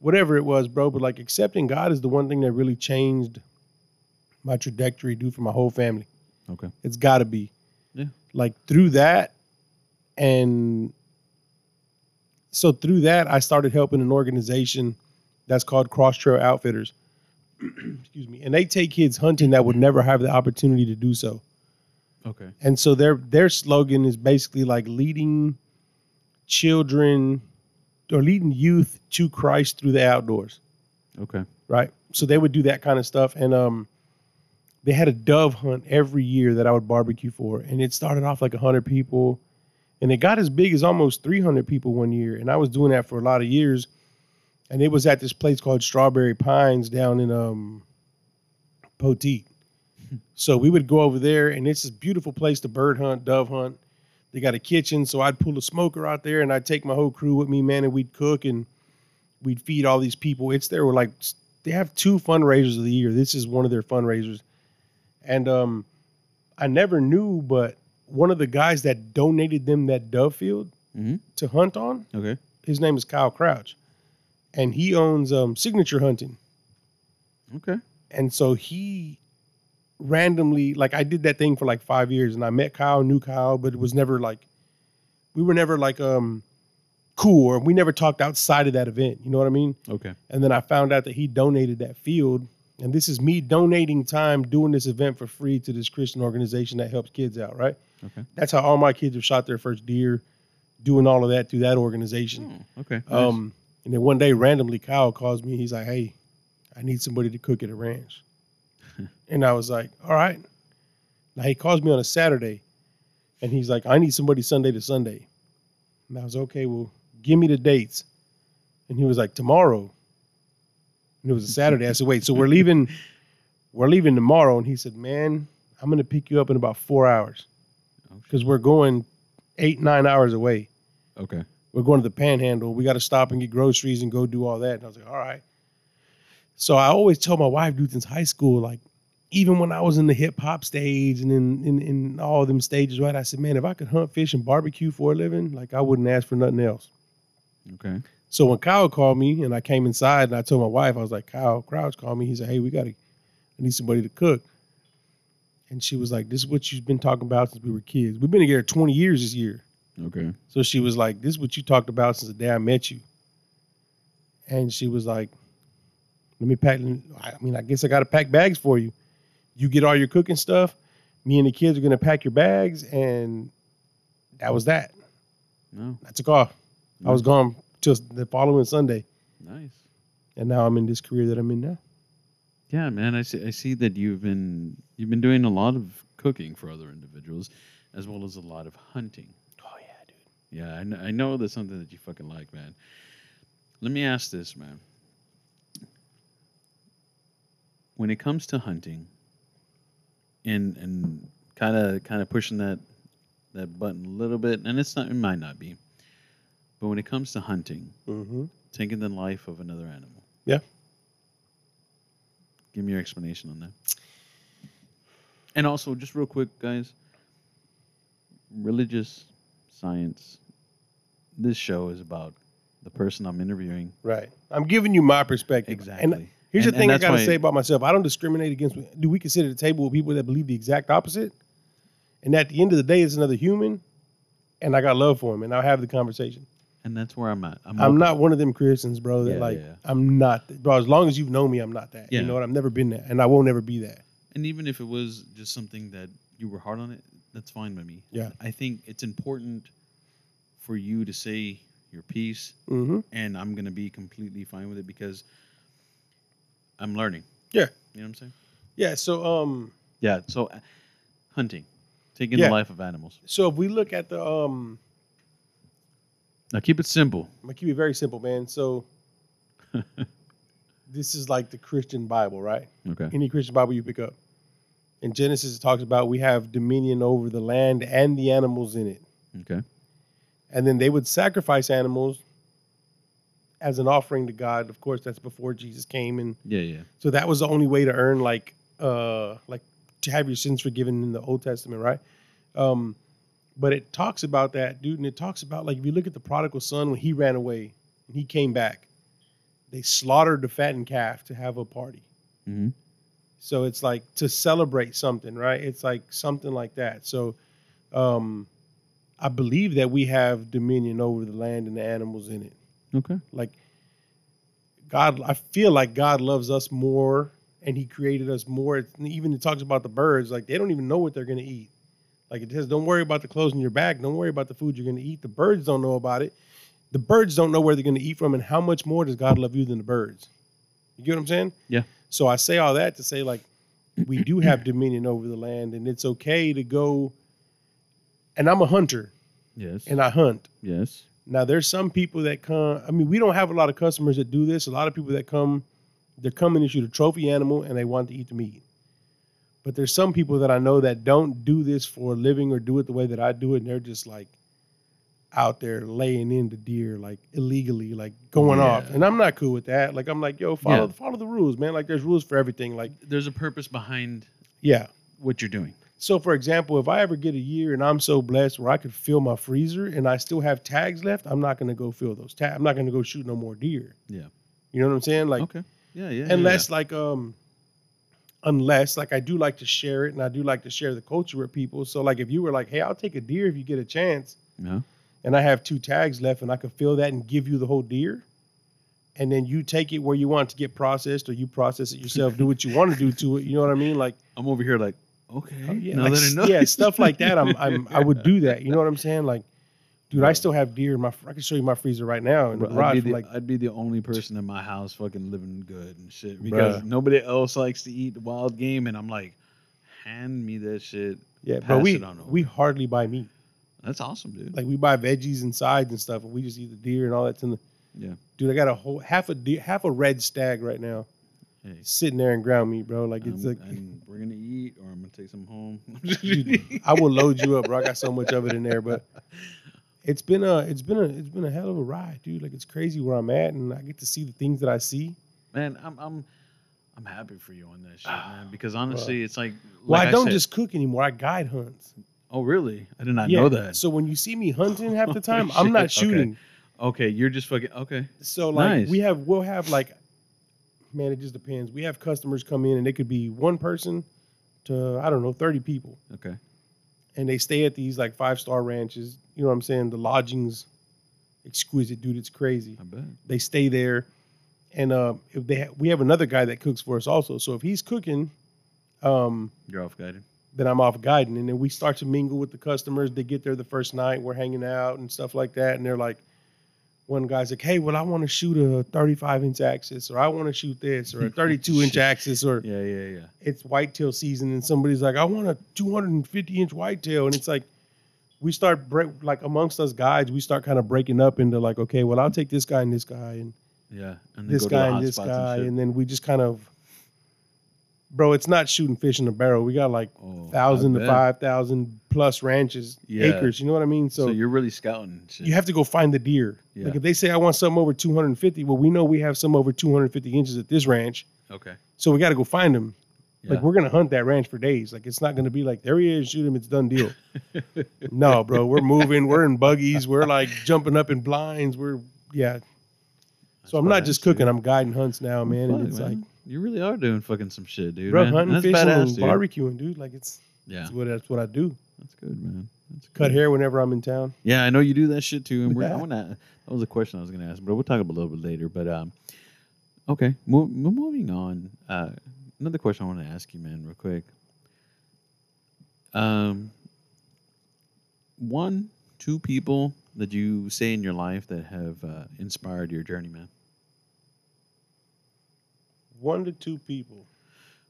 whatever it was, bro. But like, accepting God is the one thing that really changed my trajectory, dude, for my whole family. Okay. It's got to be. Yeah. Like, through that. And so through that, I started helping an organization that's called Cross Trail Outfitters. Excuse me. And they take kids hunting that would never have the opportunity to do so. Okay. And so their slogan is basically like leading children or leading youth to Christ through the outdoors. Okay. Right. So they would do that kind of stuff. And they had a dove hunt every year that I would barbecue for. And it started off like 100 people. And it got as big as almost 300 people one year. And I was doing that for a lot of years. And it was at this place called Strawberry Pines down in Poteet. So we would go over there, and it's this beautiful place to bird hunt, dove hunt. They got a kitchen, so I'd pull a smoker out there, and I'd take my whole crew with me, man, and we'd cook, and we'd feed all these people. It's there. We're like, they have two fundraisers of the year. This is one of their fundraisers. And I never knew, but one of the guys that donated them that dove field to hunt on, his name is Kyle Crouch, and he owns Signature Hunting. Okay. And so he randomly, like, I did that thing for like 5 years, and I met Kyle, knew Kyle, but it was never like, we were never like cool, or we never talked outside of that event. You know what I mean? Okay. And then I found out that he donated that field, and this is me donating time doing this event for free to this Christian organization that helps kids out, right? Okay. That's how all my kids have shot their first deer, doing all of that through that organization. Oh, okay. Nice. And then one day, randomly, Kyle calls me. He's like, "Hey, I need somebody to cook at a ranch." And I was like, all right. Now, he calls me on a Saturday, and he's like, I need somebody Sunday to Sunday. And I was, okay, well, give me the dates. And he was like, tomorrow. And it was a Saturday. I said, wait, so we're leaving tomorrow. And he said, man, I'm going to pick you up in about 4 hours because we're going 8-9 hours away. Okay. We're going to the Panhandle. We got to stop and get groceries and go do all that. And I was like, all right. So I always told my wife, dude, since high school, like, even when I was in the hip-hop stage and in all them stages, right, I said, man, if I could hunt, fish, and barbecue for a living, like, I wouldn't ask for nothing else. Okay. So when Kyle called me and I came inside and I told my wife, I was like, Kyle Crouch called me. He said, hey, I need somebody to cook. And she was like, this is what you've been talking about since we were kids. We've been together 20 years this year. Okay. So she was like, this is what you talked about since the day I met you. And she was like, let me pack. I mean, I guess I got to pack bags for you. You get all your cooking stuff. Me and the kids are going to pack your bags. And that was that. No. I took off. Nice. I was gone till the following Sunday. Nice. And now I'm in this career that I'm in now. Yeah, man. I see that you've been doing a lot of cooking for other individuals as well as a lot of hunting. Oh, yeah, dude. Yeah, I know that's something that you fucking like, man. Let me ask this, man. When it comes to hunting and kind of pushing that button a little bit, and it might not be, but when it comes to hunting, taking the life of another animal. Yeah. Give me your explanation on that. And also, just real quick, guys, religious science, this show is about the person I'm interviewing. Right. I'm giving you my perspective. Exactly. And here's the thing I got to say about myself. I don't discriminate against, do we consider the table with people that believe the exact opposite? And at the end of the day, it's another human, and I got love for him, and I'll have the conversation. And that's where I'm at. I'm not one of them Christians, bro, that I'm not. Bro, as long as you've known me, I'm not that. Yeah. You know what? I've never been that, and I won't ever be that. And even if it was just something that you were hard on it, that's fine by me. Yeah. I think it's important for you to say your piece, mm-hmm. and I'm going to be completely fine with it because I'm learning. Yeah. You know what I'm saying? Yeah, so... yeah, so hunting. Taking the life of animals. So if we look at the... Now, keep it simple. I'm going to keep it very simple, man. So this is like the Christian Bible, right? Okay. Any Christian Bible you pick up. In Genesis, it talks about we have dominion over the land and the animals in it. Okay. And then they would sacrifice animals as an offering to God. Of course, that's before Jesus came. And so that was the only way to earn, like to have your sins forgiven in the Old Testament, right? But it talks about that, dude, and it talks about, like, if you look at the prodigal son, when he ran away and he came back, they slaughtered the fattened calf to have a party. Mm-hmm. So it's like to celebrate something, right? It's like something like that. So I believe that we have dominion over the land and the animals in it. Okay. Like, God, I feel like God loves us more, and he created us more. Even it talks about the birds, like, they don't even know what they're going to eat. Like, it says, don't worry about the clothes in your back. Don't worry about the food you're going to eat. The birds don't know about it. The birds don't know where they're going to eat from, and how much more does God love you than the birds? You get what I'm saying? Yeah. So I say all that to say, like, we do have dominion over the land, and it's okay to go. And I'm a hunter. Yes. And I hunt. Yes. Now, there's some people that come. I mean, we don't have a lot of customers that do this. A lot of people that come, they're coming to shoot a trophy animal, and they want to eat the meat. But there's some people that I know that don't do this for a living or do it the way that I do it, and they're just, like, out there laying into deer, like, illegally, like, going off. And I'm not cool with that. Like, I'm like, yo, follow the rules, man. Like, there's rules for everything. Like, there's a purpose behind what you're doing. So, for example, if I ever get a year and I'm so blessed where I could fill my freezer and I still have tags left, I'm not going to go fill those tags. I'm not going to go shoot no more deer. Yeah. You know what I'm saying? Like, okay. Yeah. Unless, I do like to share it, and I do like to share the culture with people. So, like, if you were like, hey, I'll take a deer if you get a chance, and I have 2 tags left, and I can fill that and give you the whole deer, and then you take it where you want it to get processed, or you process it yourself, do what you want to do to it. You know what I mean? Like, I'm over here like, okay. Stuff like that, I would do that. You know what I'm saying? Like, dude, I still have deer in my. I can show you my freezer right now in the garage. I'd be the only person in my house fucking living good and shit because nobody else likes to eat wild game, and I'm like, hand me that shit. Yeah, but we hardly buy meat. That's awesome, dude. Like, we buy veggies and sides and stuff, and we just eat the deer and all that's in the. Yeah, dude, I got a whole half a red stag right now, sitting there in ground meat, bro. Like, it's we're gonna eat, or I'm gonna take some home. Dude, I will load you up, bro. I got so much of it in there, but. It's been a hell of a ride, dude. Like, it's crazy where I'm at, and I get to see the things that I see. Man, I'm happy for you on that shit, man. Because honestly, it's like I don't just cook anymore. I guide hunts. Oh, really? I did not know that. So when you see me hunting half the time, I'm not shooting. Okay, you're just fucking okay. So like nice. we'll have like, man, it just depends. We have customers come in, and they could be one person to 30 people. Okay. And they stay at these, like, 5-star ranches. You know what I'm saying? The lodging's exquisite, dude. It's crazy. I bet. They stay there. And we have another guy that cooks for us also. So if he's cooking... You're off-guiding. Then I'm off-guiding. And then we start to mingle with the customers. They get there the first night. We're hanging out and stuff like that. And they're like... One guy's like, hey, well, I want to shoot a 35-inch axis, or I want to shoot this, or a 32-inch axis, or it's whitetail season, and somebody's like, I want a 250-inch whitetail, and it's like we start amongst us guys, we start kind of breaking up into like, okay, well, I'll take this guy and this guy, and this guy and this guy, and then we just kind of, bro, it's not shooting fish in a barrel. We got like 1,000 to 5,000 plus ranches, acres. You know what I mean? So you're really scouting shit. You have to go find the deer. Yeah. Like if they say, I want something over 250, well, we know we have some over 250 inches at this ranch. Okay. So we got to go find them. Yeah. Like we're going to hunt that ranch for days. Like it's not going to be like, there he is, shoot him, it's done deal. No, bro, we're moving. We're in buggies. We're like jumping up in blinds. We're So I'm not just cooking, I'm guiding hunts now, man. And it's like, you really are doing fucking some shit, dude. Bro, hunting, fishing, and barbecuing, dude. Like it's, that's what I do. That's good, man. That's good. Cut hair whenever I'm in town. Yeah, I know you do that shit too. And that was a question I was going to ask, but we'll talk about a little bit later. But okay, moving on. Another question I want to ask you, man, real quick. Two people that you say in your life that have inspired your journey, man. 1 to 2 people.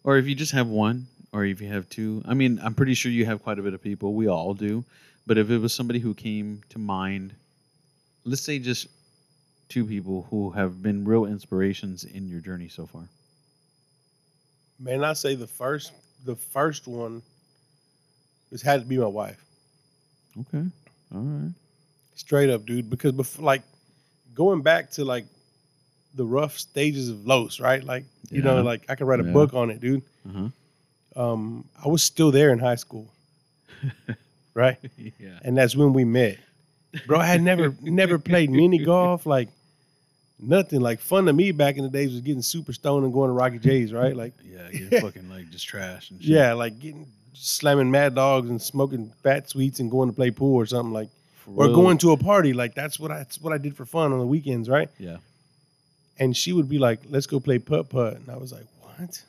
Or if you just have one, or if you have two. I mean, I'm pretty sure you have quite a bit of people. We all do. But if it was somebody who came to mind, let's say just 2 people who have been real inspirations in your journey so far. Man, I say the first one has had to be my wife. Okay. All right. Straight up, dude. Because before, like, going back to, like, the rough stages of Los, right? Like, you know, like, I could write a book on it, dude. Uh-huh. I was still there in high school, right? Yeah. And that's when we met. Bro, I had never played mini golf, like, nothing. Like, fun to me back in the days was getting super stoned and going to Rocky J's, right? Like, yeah, getting fucking, like, just trash and shit. Yeah, like, slamming Mad Dogs and smoking fat sweets and going to play pool or something, like, or going to a party. Like, that's what I did for fun on the weekends, right? Yeah. And she would be like, let's go play putt-putt. And I was like, what?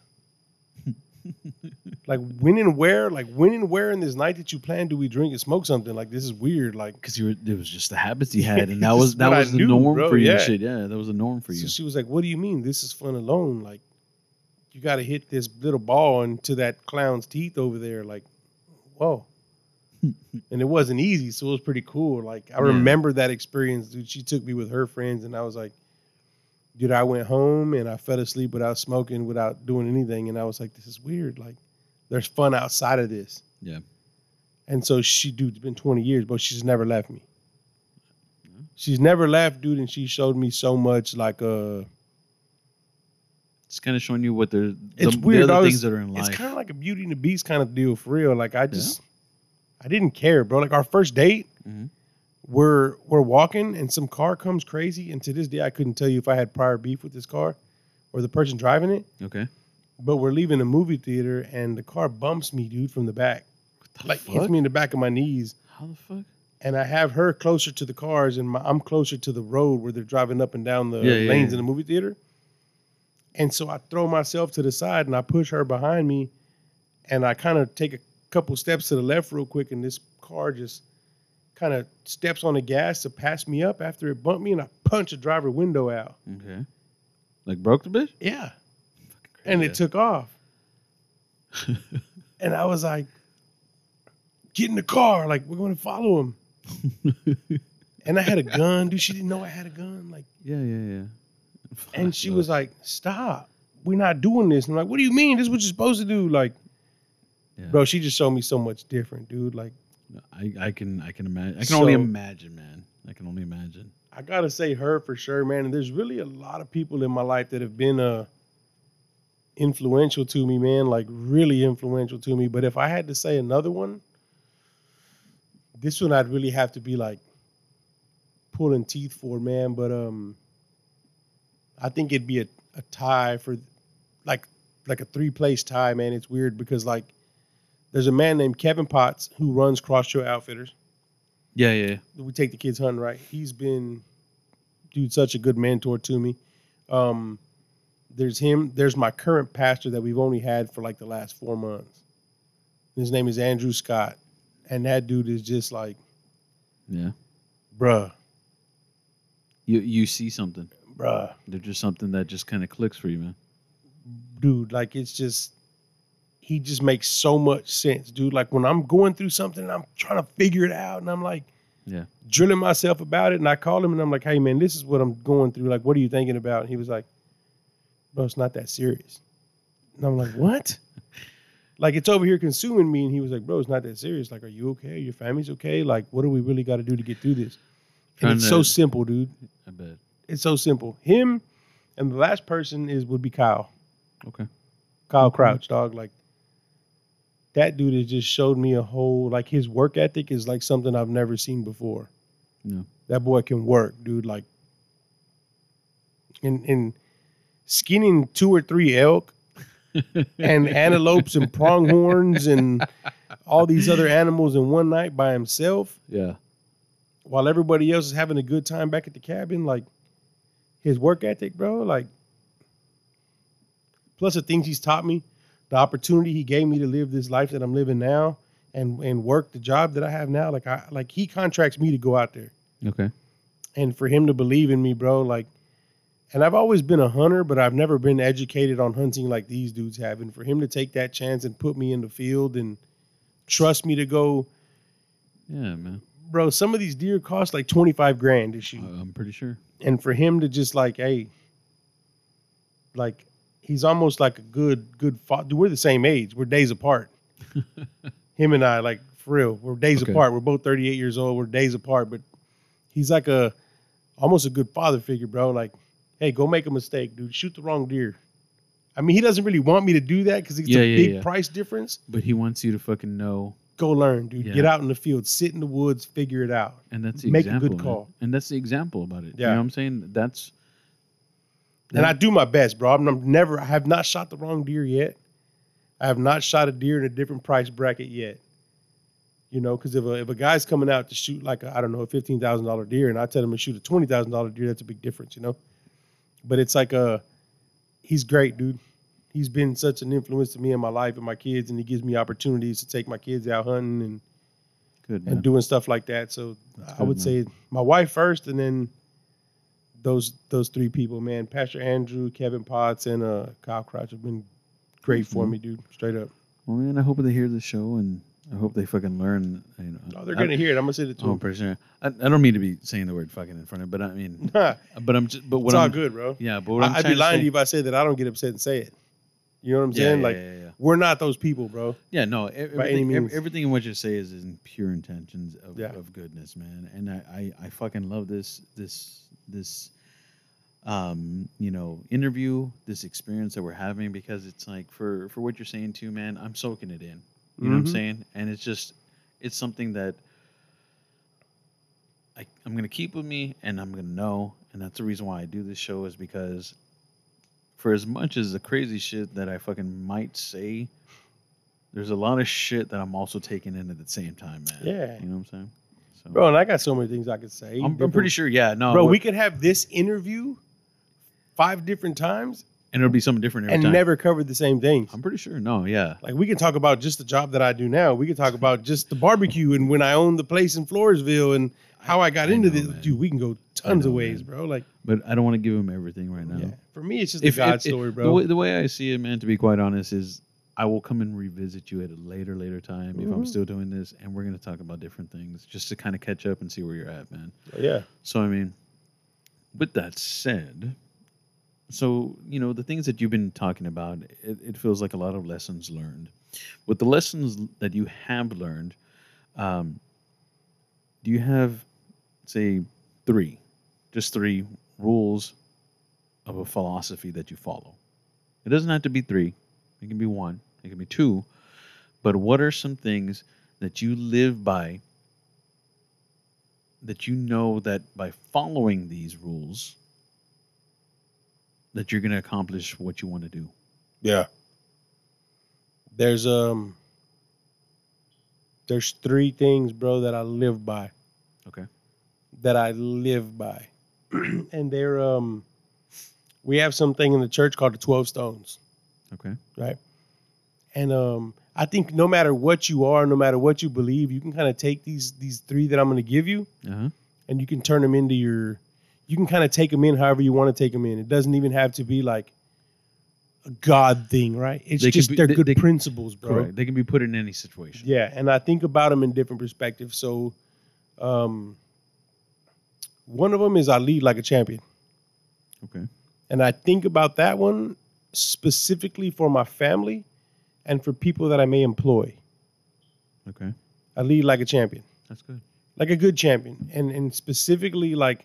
Like, when and where in this night that you plan do we drink and smoke something? Like, this is weird. Like, because it was just the habits you had. And that was the norm, bro, for you. Yeah. Shit. Yeah, that was the norm for you. So she was like, what do you mean? This is fun alone. Like, you got to hit this little ball into that clown's teeth over there. Like, whoa. And it wasn't easy, so it was pretty cool. Like, I remember that experience, dude. She took me with her friends, and I was like, dude, I went home, and I fell asleep without smoking, without doing anything. And I was like, this is weird. Like, there's fun outside of this. Yeah. And so she, dude, it's been 20 years, but she's never left me. Yeah. She's never left, dude, and she showed me so much, like, It's kind of showing you what the other things that are in life. It's kind of like a Beauty and the Beast kind of deal, for real. Like, I just, I didn't care, bro. Like, our first date, we're walking, and some car comes crazy. And to this day, I couldn't tell you if I had prior beef with this car or the person driving it. Okay. But we're leaving a movie theater, and the car bumps me, dude, from the back. What the fuck? Hits me in the back of my knees. How the fuck? And I have her closer to the cars, and I'm closer to the road where they're driving up and down the lanes in the movie theater. And so I throw myself to the side, and I push her behind me, and I kind of take a couple steps to the left real quick, and this car just kind of steps on the gas to pass me up after it bumped me, and I punch the driver window out. Okay. Like, broke the bitch? Yeah. And it took off. And I was like, get in the car. Like, we're going to follow him. And I had a gun. Dude, she didn't know I had a gun. Like, yeah. And she was like, stop. We're not doing this. And I'm like, what do you mean? This is what you're supposed to do. Like, bro, she just showed me so much different, dude. Like, I can imagine. I can only imagine, man. I can only imagine. I got to say her for sure, man. And there's really a lot of people in my life that have been influential to me, man. Like, really influential to me. But if I had to say another one, this one I'd really have to be, like, pulling teeth for, man. But, I think it'd be a tie for, like a 3-place tie, man. It's weird because, like, there's a man named Kevin Potts who runs Cross Trail Outfitters. Yeah. We take the kids hunting, right? He's been, dude, such a good mentor to me. There's him. There's my current pastor that we've only had for, like, the last 4 months. His name is Andrew Scott. And that dude is just like, bruh. You see something. Bruh. They're just something that just kind of clicks for you, man. Dude, like, it's just, he just makes so much sense, dude. Like, when I'm going through something and I'm trying to figure it out and I'm like drilling myself about it, and I call him and I'm like, hey, man, this is what I'm going through. Like, what are you thinking about? And he was like, bro, it's not that serious. And I'm like, what? Like, it's over here consuming me. And he was like, bro, it's not that serious. Like, are you okay? Your family's okay? Like, what do we really got to do to get through this? And it's so simple, dude. I bet. It's so simple. Him and the last person would be Kyle. Okay. Kyle Crouch, dog. Like, that dude has just showed me a whole, like, his work ethic is like something I've never seen before. Yeah. That boy can work, dude. Like, and skinning 2 or 3 elk and antelopes and pronghorns and all these other animals in one night by himself. Yeah. While everybody else is having a good time back at the cabin, like his work ethic, bro, like plus the things he's taught me, the opportunity he gave me to live this life that I'm living now and work the job that I have now. Like he contracts me to go out there. Okay. And for him to believe in me, bro, like, and I've always been a hunter, but I've never been educated on hunting like these dudes have. And for him to take that chance and put me in the field and trust me to go. Yeah, man. Bro, some of these deer cost like $25,000 to shoot. I'm pretty sure. And for him to just like, hey, like he's almost like a good father. We're the same age. We're days apart. Him and I, like for real, we're days apart. We're both 38 years old. We're days apart, but he's like almost a good father figure, bro. Like, hey, go make a mistake, dude. Shoot the wrong deer. I mean, he doesn't really want me to do that because it's a big price difference. But he wants you to fucking know. Go learn, dude. Yeah. Get out in the field. Sit in the woods. Figure it out. And that's the example. Make a good call. Man. And that's the example about it. Yeah. You know what I'm saying? And I do my best, bro. I have not shot the wrong deer yet. I have not shot a deer in a different price bracket yet. You know, because if a guy's coming out to shoot like, a $15,000 deer and I tell him to shoot a $20,000 deer, that's a big difference, you know? But it's like, he's great, dude. He's been such an influence to me in my life and my kids, and he gives me opportunities to take my kids out hunting and doing stuff like that. So I would say my wife first and then those 3 people, man. Pastor Andrew, Kevin Potts, and Kyle Crouch have been great for me, dude, straight up. Well, man, I hope they hear the show and I hope they fucking learn. You know, they're going to hear it. I'm going to say it to them. Sure. I don't mean to be saying the word "fucking" in front of, but I mean, it's all good, bro. Yeah, but I'd be lying to you if I said that I don't get upset and say it. You know what I'm saying? We're not those people, bro. Yeah, no. Everything in what you say is in pure intentions of goodness, man. And I fucking love this you know, interview, this experience that we're having, because it's like for what you're saying too, man. I'm soaking it in. You know what I'm saying? And it's just, it's something that I'm going to keep with me and I'm going to know. And that's the reason why I do this show, is because for as much as the crazy shit that I fucking might say, there's a lot of shit that I'm also taking in at the same time, man. Yeah. You know what I'm saying? So, bro, and I got so many things I could say. I'm pretty sure, yeah. No, bro, we could have this interview 5 different times. And it'll be something different every time. And never covered the same things. I'm pretty sure. No, yeah. Like, we can talk about just the job that I do now. We can talk about just the barbecue and when I owned the place in Floresville and how I got into this. Man. Dude, we can go tons of ways, man. Bro. Like, but I don't want to give him everything right now. Yeah. For me, it's just a God story, bro. The way I see it, man, to be quite honest, is I will come and revisit you at a later time if I'm still doing this, and we're going to talk about different things just to kind of catch up and see where you're at, man. Yeah. So, I mean, with that said... So, you know, the things that you've been talking about, it feels like a lot of lessons learned. With the lessons that you have learned, do you have, say, 3 rules of a philosophy that you follow? It doesn't have to be 3. It can be 1. It can be 2. But what are some things that you live by that you know that by following these rules... that you're going to accomplish what you want to do? Yeah. There's 3 things, bro, that I live by. Okay. That I live by. And they're, we have something in the church called the 12 stones. Okay. Right. And, I think no matter what you are, no matter what you believe, you can kind of take these 3 that I'm going to give you and you can turn them into you can kind of take them in however you want to take them in. It doesn't even have to be like a God thing, right? It's they're good principles, bro. Correct. They can be put in any situation. Yeah, and I think about them in different perspectives. So one of them is I lead like a champion. Okay. And I think about that one specifically for my family and for people that I may employ. Okay. I lead like a champion. That's good. Like a good champion. And specifically like,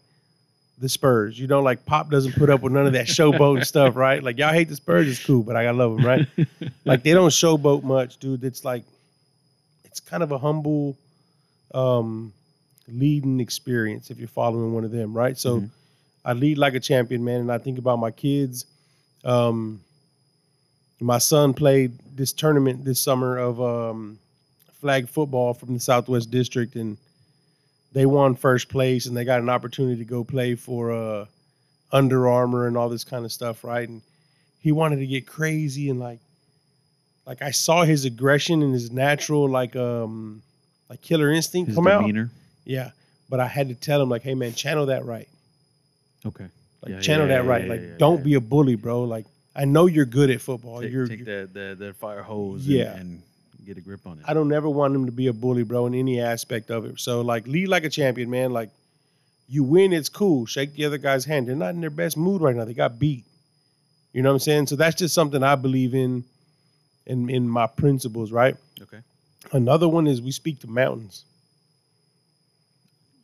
the Spurs, you know, like Pop doesn't put up with none of that showboat stuff, right? Like y'all hate the Spurs, it's cool, but I gotta love them, right? Like they don't showboat much, dude. It's like, it's kind of a humble leading experience if you're following one of them, right? So I lead like a champion, man, and I think about my kids. My son played this tournament this summer of flag football from the Southwest District, and they won first place, and they got an opportunity to go play for Under Armour and all this kind of stuff, right? And he wanted to get crazy, and like I saw his aggression and his natural like killer instinct his come demeanor. Out. Yeah, but I had to tell him, like, hey man, channel that right. Okay. Like, yeah, channel that right. Like, don't be a bully, bro. Like, I know you're good at football. Take that fire hose and get a grip on it. I don't ever want him to be a bully, bro, in any aspect of it. So, like, lead like a champion, man. Like, you win, it's cool. Shake the other guy's hand. They're not in their best mood right now. They got beat. You know what I'm saying? So that's just something I believe in my principles, right? Okay. Another one is we speak to mountains.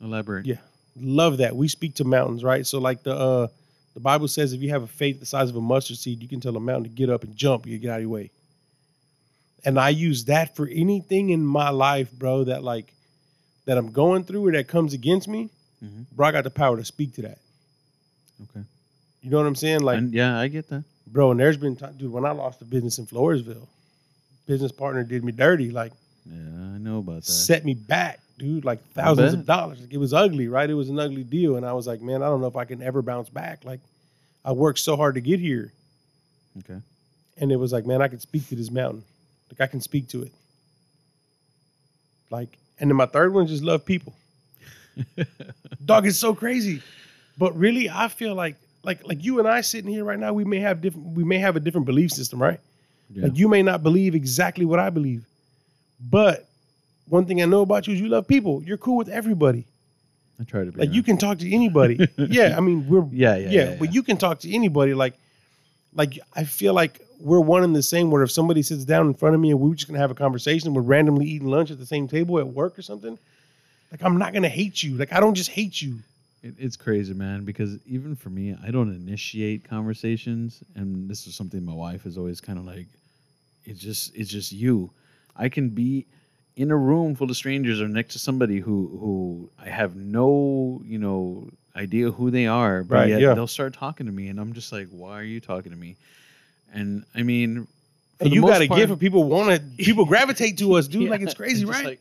Elaborate. Yeah. Love that. We speak to mountains, right? So, like, the Bible says if you have a faith the size of a mustard seed, you can tell a mountain to get up and jump. You get out of your way. And I use that for anything in my life, bro, that, like, that I'm going through or that comes against me. Mm-hmm. Bro, I got the power to speak to that. Okay. You know what I'm saying? Like, yeah, I get that. Bro, and there's been times, dude, when I lost a business in Floresville, business partner did me dirty. Like, yeah, I know about that. Set me back, dude, like thousands of dollars. Like, it was ugly, right? It was an ugly deal. And I was like, man, I don't know if I can ever bounce back. Like, I worked so hard to get here. Okay. And it was like, man, I could speak to this mountain. Like, I can speak to it. Like, and then my third one is just love people. Dog, it's so crazy. But really, I feel like you and I sitting here right now, we may have a different belief system, right? Yeah. Like, you may not believe exactly what I believe. But one thing I know about you is you love people. You're cool with everybody. I try to be. Like, around. You can talk to anybody. Yeah, I mean, we're... Yeah, but you can talk to anybody. Like, I feel like we're one and the same, where if somebody sits down in front of me and we're just going to have a conversation, we're randomly eating lunch at the same table at work or something, like, I'm not going to hate you. Like, I don't just hate you. It's crazy, man, because even for me, I don't initiate conversations, and this is something my wife is always kind of like, it's just you. I can be in a room full of strangers or next to somebody who I have no, you know, idea who they are, but they'll start talking to me, and I'm just like, why are you talking to me? And I mean, and you got a gift, and people gravitate to us, dude. Yeah, like, it's crazy, right?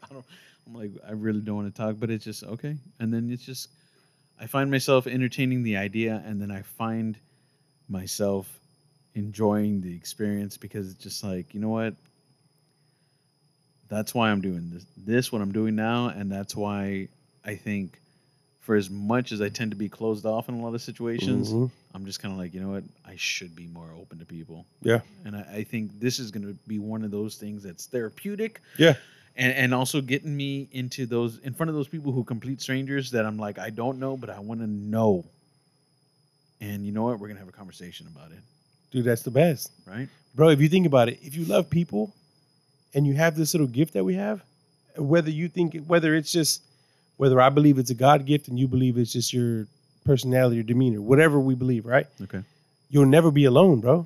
Like, I really don't want to talk, but it's just okay. And then it's just, I find myself entertaining the idea, and then I find myself enjoying the experience, because it's just like, you know what? That's why I'm doing this, what I'm doing now, and that's why I think, for as much as I tend to be closed off in a lot of situations, mm-hmm. I'm just kind of like, you know what? I should be more open to people. Yeah. And I think this is going to be one of those things that's therapeutic. Yeah. And also getting me into those, in front of those people who complete strangers that I'm like, I don't know, but I want to know. And you know what? We're going to have a conversation about it. Dude, that's the best. Right? Bro, if you think about it, if you love people and you have this little gift that we have, whether I believe it's a God gift and you believe it's just your personality, your demeanor, whatever we believe, right? Okay. You'll never be alone, bro.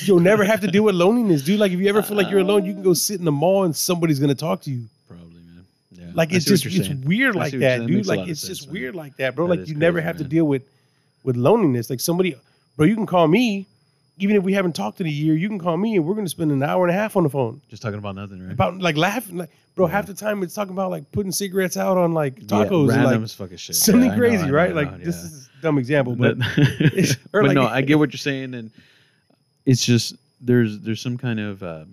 You'll never have to deal with loneliness, dude. Like, if you ever feel like you're alone, you can go sit in the mall and somebody's going to talk to you. Probably, man. Yeah. Like, it's weird like that, dude. Like, it's just weird like that, bro. Like, you never have to deal with loneliness. Like, somebody, bro, you can call me. Even if we haven't talked in a year, you can call me and we're going to spend an hour and a half on the phone. Just talking about nothing, right? About, like, laughing. Like, bro, half the time it's talking about, like, putting cigarettes out on, like, tacos. Yeah, random as fucking shit. Something crazy, right? Like, this is a dumb example, but... but no, I get what you're saying, and it's just, there's some kind of,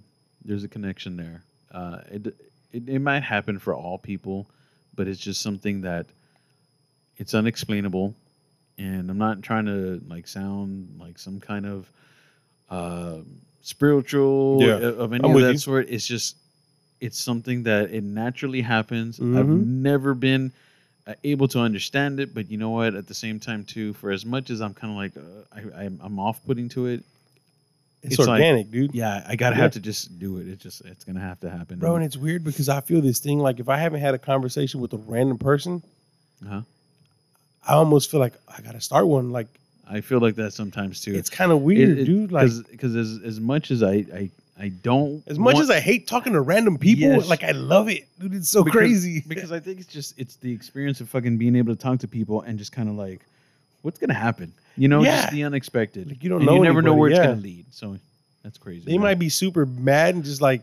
there's a connection there. It might happen for all people, but it's just something that, it's unexplainable, and I'm not trying to, like, sound like some kind of... spiritual of any of that sort. It's just, it's something that it naturally happens. Mm-hmm. I've never been able to understand it, but you know what? At the same time, too, for as much as I'm kind of like I'm off-putting to it, it's organic, like, dude. Yeah, I gotta have to just do it. It's gonna have to happen, bro. And it's weird because I feel this thing like if I haven't had a conversation with a random person, I almost feel like I gotta start one. Like, I feel like that sometimes, too. It's kind of weird, dude. Because as much as I I don't. As much as I hate talking to random people, yes, like I love it, dude. It's so crazy because I think it's the experience of fucking being able to talk to people and just kind of like, what's gonna happen? You know, yeah, just the unexpected. Like, you don't know. You never know where it's gonna lead. So that's crazy. They might be super mad and just like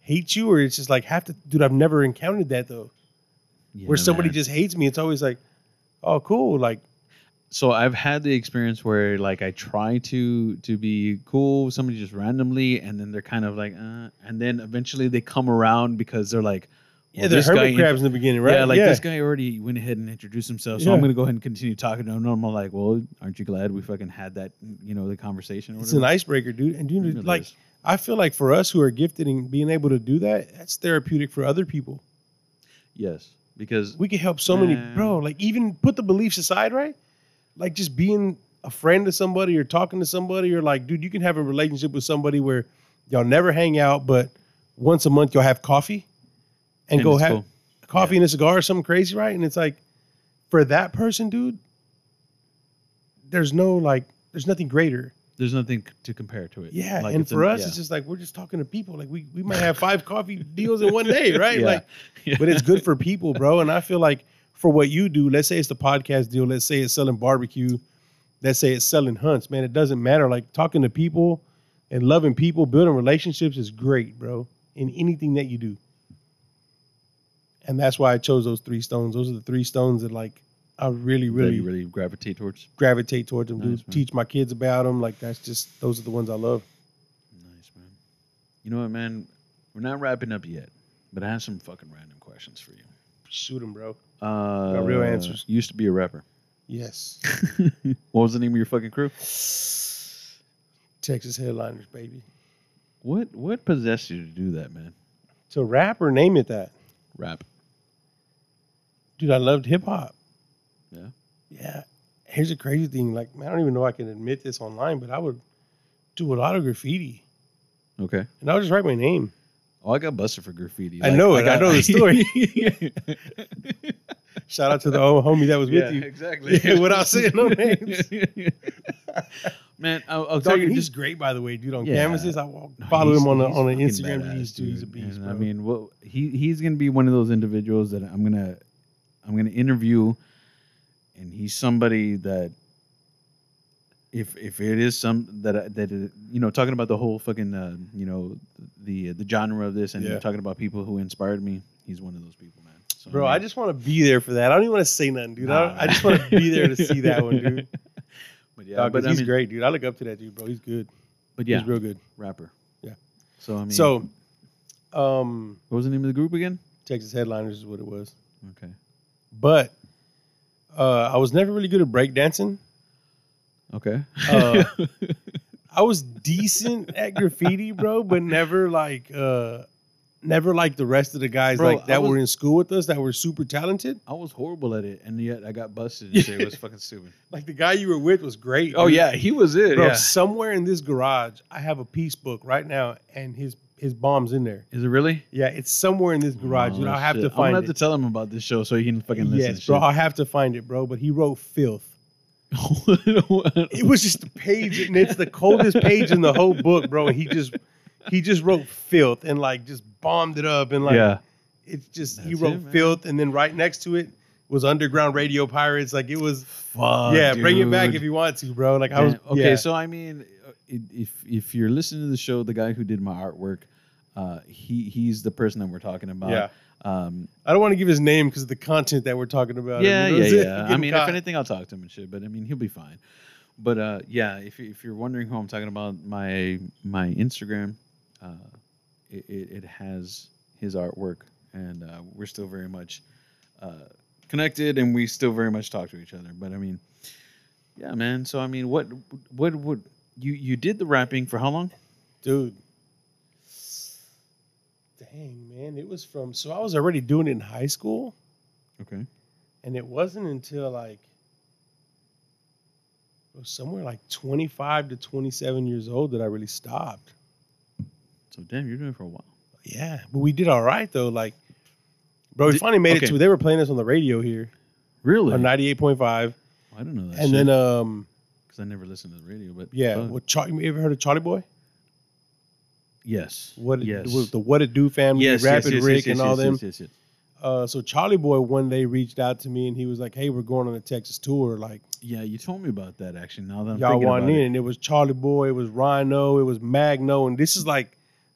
hate you, or it's just like have to. Dude, I've never encountered that though, where somebody just hates me. It's always like, oh, cool, like. So I've had the experience where like I try to be cool with somebody just randomly, and then they're kind of like, and then eventually they come around because they're like, well, yeah, they're hermit crabs in the beginning, right? Yeah, like this guy already went ahead and introduced himself, so I'm gonna go ahead and continue talking to him. And I'm like, well, aren't you glad we fucking had that, you know, the conversation? Or it's an icebreaker, dude. And you know, like, I feel like for us who are gifted and being able to do that, that's therapeutic for other people. Yes, because we can help so many, bro. Like even put the beliefs aside, right? Like just being a friend to somebody or talking to somebody or like, dude, you can have a relationship with somebody where y'all never hang out, but once a month you'll have coffee and go have coffee and a cigar or something crazy, right? And it's like, for that person, dude, there's no like, there's nothing greater. There's nothing to compare to it. Yeah, like, and for us, it's just like, we're just talking to people. Like we might have 5 coffee deals in one day, right? Yeah. Like, but it's good for people, bro. And I feel like, for what you do, let's say it's the podcast deal, let's say it's selling barbecue, let's say it's selling hunts, man, it doesn't matter. Like talking to people and loving people, building relationships is great, bro, in anything that you do. And that's why I chose those 3 stones. Those are the 3 stones that like I really, really, really gravitate towards. Gravitate towards them, dude. Teach my kids about them. Like that's just, those are the ones I love. Nice, man. You know what, man? We're not wrapping up yet, but I have some fucking random questions for you. Shoot him, bro. Got real answers. Used to be a rapper. Yes. What was the name of your fucking crew? Texas Headliners, baby. What possessed you to do that, man? To rap or name it that? Rap. Dude, I loved hip hop. Yeah. Yeah. Here's a crazy thing. Like, man, I don't even know I can admit this online, but I would do a lot of graffiti. Okay. And I would just write my name. Oh, I got busted for graffiti. Like, I know the story. Shout out to the old homie that was with you. Exactly. Yeah, without saying no names. Man, I'll tell you, he's great, by the way, dude. On canvases, I follow him on the Instagram. He's a beast. Bro. I mean, well, he's gonna be one of those individuals that I'm gonna interview, and he's somebody that. If it is some that you know, talking about the whole fucking you know, the genre of this, and you're talking about people who inspired me, he's one of those people, man. So, bro, I just want to be there for that. I don't even want to say nothing, dude. I just want to be there to see that one, dude. But yeah, dog, but he's great, dude. I look up to that dude, bro. He's good. But yeah, he's real good rapper. Yeah. So I mean, what was the name of the group again? Texas Headliners is what it was. Okay. But I was never really good at breakdancing. Okay. I was decent at graffiti, bro, but never like the rest of the guys, bro, like were in school with us that were super talented. I was horrible at it, and yet I got busted and shit. It was fucking stupid. Like the guy you were with was great. Oh, dude. Yeah, he was it. Bro, somewhere in this garage, I have a piece book right now, and his bomb's in there. Is it really? Yeah, it's somewhere in this garage. Oh, dude, I'll have to find it. I'm going to have to tell him about this show so he can fucking listen to shit. Yes, bro, I'll have to find it, bro, but he wrote filth. It was just a page, and it's the coldest page in the whole book, bro. And he just wrote filth and like just bombed it up, and like it's just that's he wrote it, filth, and then right next to it was Underground Radio Pirates. Like it was, fuck, dude. Bring it back if you want to, bro. Like I was So I mean, if you're listening to the show, the guy who did my artwork, he's the person that we're talking about. Yeah. I don't want to give his name because of the content that we're talking about. I mean, if anything, I'll talk to him and shit. But I mean, he'll be fine. But if you're wondering who I'm talking about, my Instagram, it has his artwork, and we're still very much connected, and we still very much talk to each other. But I mean, yeah, man. So I mean, what would you did the rapping for how long, dude? Dang, man, it was so I was already doing it in high school. Okay. And it wasn't until like, it was somewhere like 25 to 27 years old that I really stopped. So, damn, you're doing it for a while. Yeah, but we did all right, though. Like, bro, we finally made it to, they were playing us on the radio here. Really? On 98.5. Well, I don't know that shit. And then, because I never listened to the radio, but. Yeah, well, you ever heard of Charlie Boy? Yes. The What It Do family, Rapid Rick and all them. Yes. So Charlie Boy one day reached out to me and he was like, "Hey, we're going on a Texas tour." Like, yeah, you told me about that actually. Now that I'm y'all thinking about it, and it was Charlie Boy, it was Rhino, it was Magno, and this is like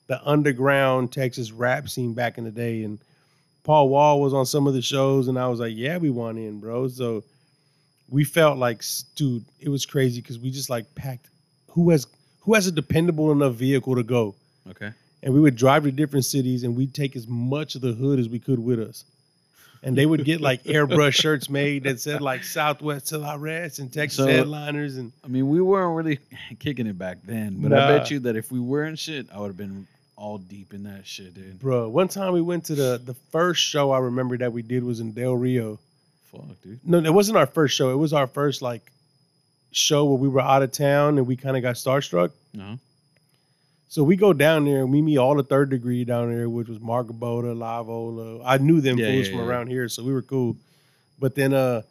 the underground Texas rap scene back in the day. And Paul Wall was on some of the shows, and I was like, "Yeah, we want in, bro." So we felt like, dude, it was crazy because we just like packed. Who has a dependable enough vehicle to go? Okay. And we would drive to different cities, and we'd take as much of the hood as we could with us. And they would get, like, airbrush shirts made that said, like, Southwest Till I Rest and Texas Headliners. And I mean, we weren't really kicking it back then. But I bet you that if we were in shit, I would have been all deep in that shit, dude. Bro, one time we went to the first show I remember that we did was in Del Rio. Fuck, dude. No, it wasn't our first show. It was our first, like, show where we were out of town and we kind of got starstruck. Uh-huh. So we go down there and we meet all the Third Degree down there, which was Mark Boda, La Volo. I knew them fools from around here, so we were cool. But then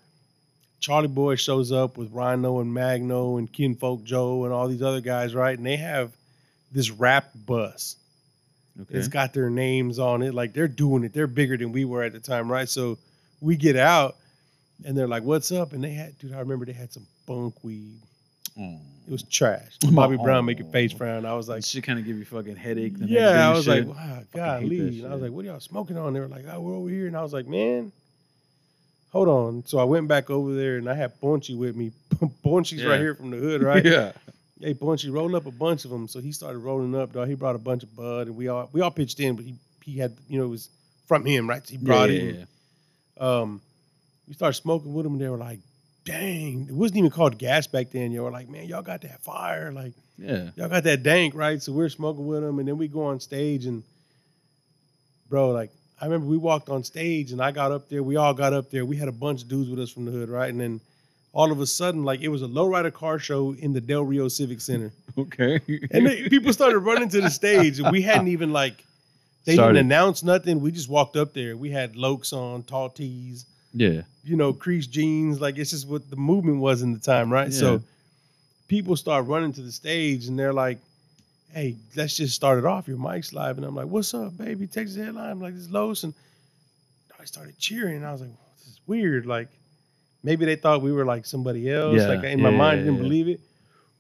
Charlie Boy shows up with Rhino and Magno and Kinfolk Joe and all these other guys, right? And they have this rap bus. Okay. It's got their names on it. Like, they're doing it. They're bigger than we were at the time, right? So we get out and they're like, "What's up?" And they had, dude, I remember they had some bunk weed. It was trash. Bobby Brown making face frown. I was like, she kind of give you fucking headache. I was like, wow, golly. And I was like, "What are y'all smoking on?" They were like, "Oh, we're over here." And I was like, "Man, hold on." So I went back over there and I had Bonchi with me. Bonchi's right here from the hood, right? Yeah. Hey, Bonchi, roll up a bunch of them. So he started rolling up, dog. He brought a bunch of bud and we all pitched in, but he had, you know, it was from him, right? So he brought it. Yeah. We started smoking with them and they were like, "Dang," it wasn't even called gas back then. Y'all were like, "Man, y'all got that fire." Like, yeah, y'all got that dank, right? So we're smoking with them, and then we go on stage, and bro, like, I remember we walked on stage, and I got up there. We all got up there. We had a bunch of dudes with us from the hood, right? And then all of a sudden, like, it was a lowrider car show in the Del Rio Civic Center. Okay. And people started running to the stage, and we hadn't even, like, didn't announce nothing. We just walked up there. We had Lokes on, tall tees. Yeah. You know, creased jeans. Like, it's just what the movement was in the time, right? Yeah. So people start running to the stage and they're like, "Hey, let's just start it off. Your mic's live." And I'm like, "What's up, baby? Texas Headline." I'm like, "This is Los." And I started cheering. And I was like, "Well, this is weird." Like, maybe they thought we were like somebody else. Yeah. Like, in my mind, I didn't believe it.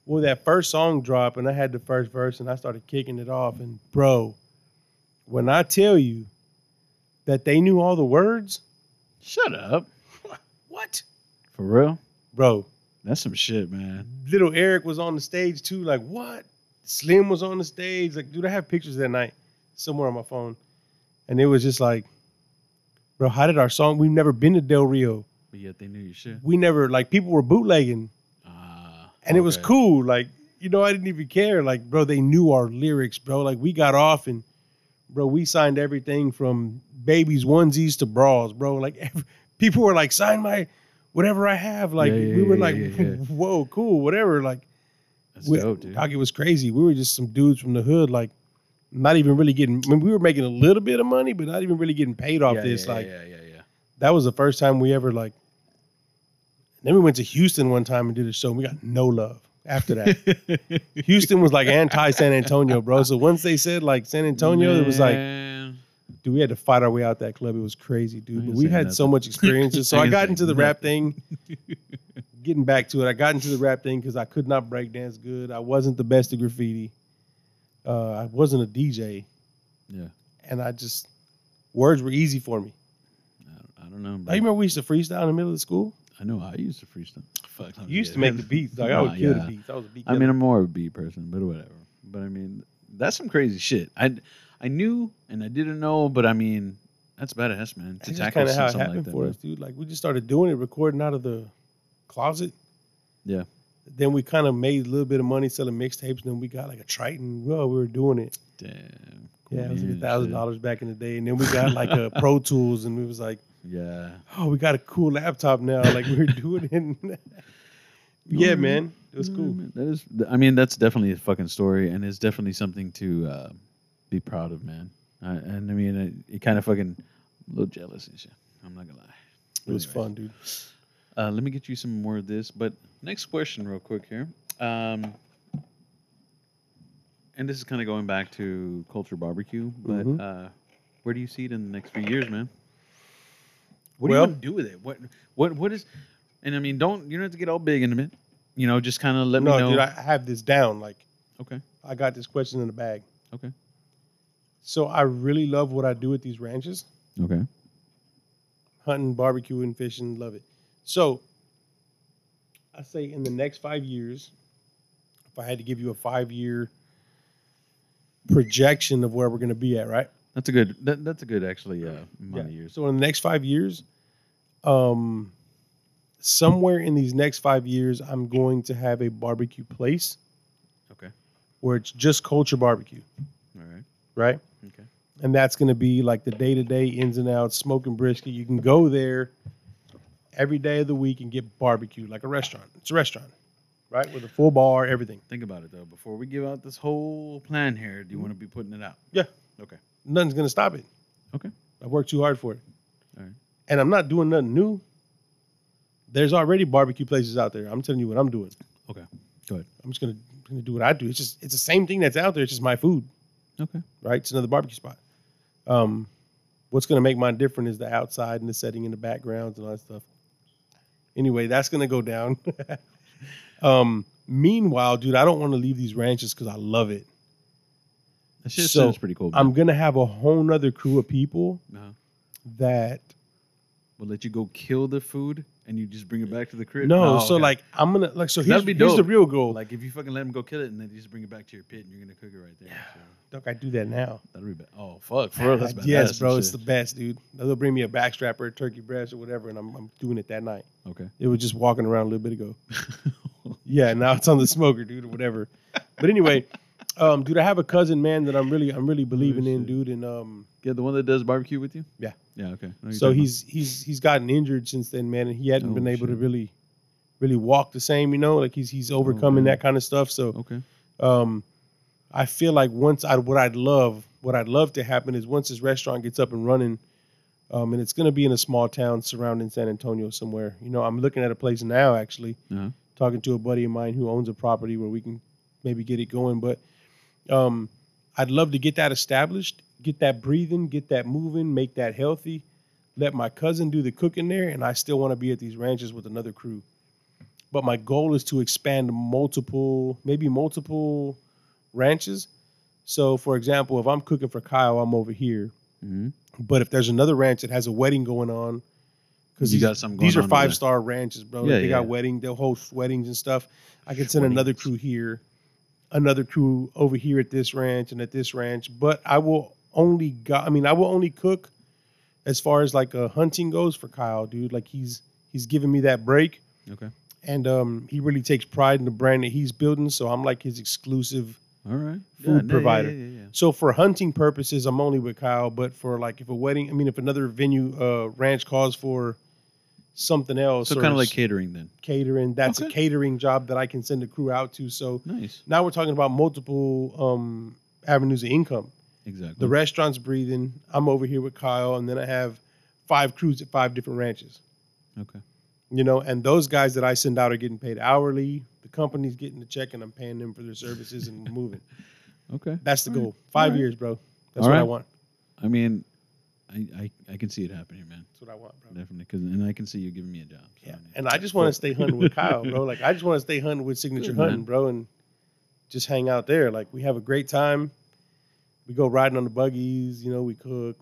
Well, that first song dropped and I had the first verse and I started kicking it off. And bro, when I tell you that they knew all the words. Shut up. What? For real? Bro. That's some shit, man. Little Eric was on the stage, too. Like, what? Slim was on the stage. Like, dude, I have pictures that night somewhere on my phone. And it was just like, bro, how did our song? We've never been to Del Rio. But yet they knew your shit. We never, like, people were bootlegging. And it was cool. Like, you know, I didn't even care. Like, bro, they knew our lyrics, bro. Like, we got off and, bro, we signed everything from babies' onesies to bras, bro. Like, people were like, "Sign my whatever I have." Like, we were like, "Whoa, cool, whatever." Like, dope, dude. It was crazy. We were just some dudes from the hood, like, not even really getting. I mean, we were making a little bit of money, but not even really getting paid off this. That was the first time we ever like. Then we went to Houston one time and did a show, and we got no love. After that, Houston was like anti-San Antonio, bro. So once they said like San Antonio, it was like, dude, we had to fight our way out that club. It was crazy, dude. But we had so much experiences. So I got into the rap thing. Getting back to it, I got into the rap thing because I could not break dance good. I wasn't the best at graffiti. I wasn't a DJ. Yeah. And I just, words were easy for me. I don't know, bro. I remember we used to freestyle in the middle of school. I know I used to freestyle. Fuck, you used to make the beats. Like, I would kill the beats. I was a beat killer. I mean, I'm more of a beat person, but whatever. But I mean, that's some crazy shit. I knew and I didn't know, but I mean, that's badass, man. That's just kind of how it happened for us, dude. Like, we just started doing it, recording out of the closet. Yeah. Then we kind of made a little bit of money selling mixtapes, and then we got like a Triton. Well, we were doing it. Damn. Yeah, it was like $1,000 back in the day, and then we got like a Pro Tools, and we was like. Yeah. Oh, we got a cool laptop now. Like, we're doing it. Yeah, man. It was cool. Man. That is. I mean, that's definitely a fucking story, and it's definitely something to be proud of, man. And I mean, it kind of fucking a little jealous and shit. I'm not gonna lie. It was fun, dude. Let me get you some more of this. But next question, real quick here. and this is kind of going back to Culture BBQ, but where do you see it in the next few years, man? What do you want to do with it? What is? And I mean, you don't have to get all big into it. You know, just kind of let me know. No, dude, I have this down. Like, okay, I got this question in the bag. Okay. So I really love what I do at these ranches. Okay. Hunting, barbecuing, fishing, love it. So I say in the next 5 years, if I had to give you a 5-year projection of where we're going to be at, right? That's a good actually amount of years. So in the next 5 years, somewhere in these next 5 years, I'm going to have a barbecue place. Okay. Where it's just Culture BBQ. All right. Right? Okay. And that's going to be like the day-to-day ins and outs, smoking brisket. You can go there every day of the week and get barbecue like a restaurant. It's a restaurant, right? With a full bar, everything. Think about it, though. Before we give out this whole plan here, do you want to be putting it out? Yeah. Okay. Nothing's going to stop it. Okay. I worked too hard for it. All right. And I'm not doing nothing new. There's already barbecue places out there. I'm telling you what I'm doing. Okay. Go ahead. I'm just going to do what I do. It's the same thing that's out there. It's just my food. Okay. Right? It's another barbecue spot. What's going to make mine different is the outside and the setting and the backgrounds and all that stuff. Anyway, that's going to go down. Meanwhile, dude, I don't want to leave these ranches because I love it. That shit sounds pretty cool. Man. I'm going to have a whole nother crew of people that will let you go kill the food and you just bring it back to the crib. I'm going to, like, so here's the real goal. Like, if you fucking let them go kill it and then you just bring it back to your pit and you're going to cook it right there. Yeah. So. Duck, I do that now. That'll be bad. Oh, fuck. For real, that's badass. Yes, bro. It's the best, dude. They'll bring me a backstrap or a turkey breast or whatever, and I'm doing it that night. Okay. It was just walking around a little bit ago. Yeah, now it's on the smoker, dude, or whatever. But anyway, dude, I have a cousin, man, that I'm really believing in, dude. And yeah, the one that does barbecue with you? Yeah. Yeah, okay. So he's gotten injured since then, man, and he hadn't been able to really walk the same, you know? Like he's overcoming that kind of stuff. So I feel like what I'd love to happen is once this restaurant gets up and running, and it's going to be in a small town surrounding San Antonio somewhere. You know, I'm looking at a place now, actually, talking to a buddy of mine who owns a property where we can maybe get it going. But I'd love to get that established, get that breathing, get that moving, make that healthy, let my cousin do the cooking there, and I still want to be at these ranches with another crew. But my goal is to expand multiple ranches. So, for example, if I'm cooking for Kyle, I'm over here. Mm-hmm. But if there's another ranch that has a wedding going on, because these are 5-star ranches, bro. Yeah, they got weddings. They'll host weddings and stuff. I can send another crew here, another crew over here at this ranch and at this ranch. But I will only cook as far as like hunting goes for Kyle, dude. Like he's giving me that break. Okay. And he really takes pride in the brand that he's building. So I'm like his exclusive food provider. Yeah. So for hunting purposes, I'm only with Kyle. But for like if another venue ranch calls for something else. So kind of like catering then. Catering. That's a catering job that I can send a crew out to. So nice. Now we're talking about multiple avenues of income. Exactly. The restaurant's breathing. I'm over here with Kyle. And then I have 5 crews at 5 different ranches. Okay. You know, and those guys that I send out are getting paid hourly. The company's getting the check, and I'm paying them for their services and moving. Okay. That's the goal. 5 years, bro. That's what I want. I mean, I can see it happening, man. That's what I want, bro. Definitely. And I can see you giving me a job. So yeah. And I just want to stay hunting with Kyle, bro. Like, I just want to stay hunting with Signature Hunting, bro, and just hang out there. Like, we have a great time. We go riding on the buggies. You know, we cook.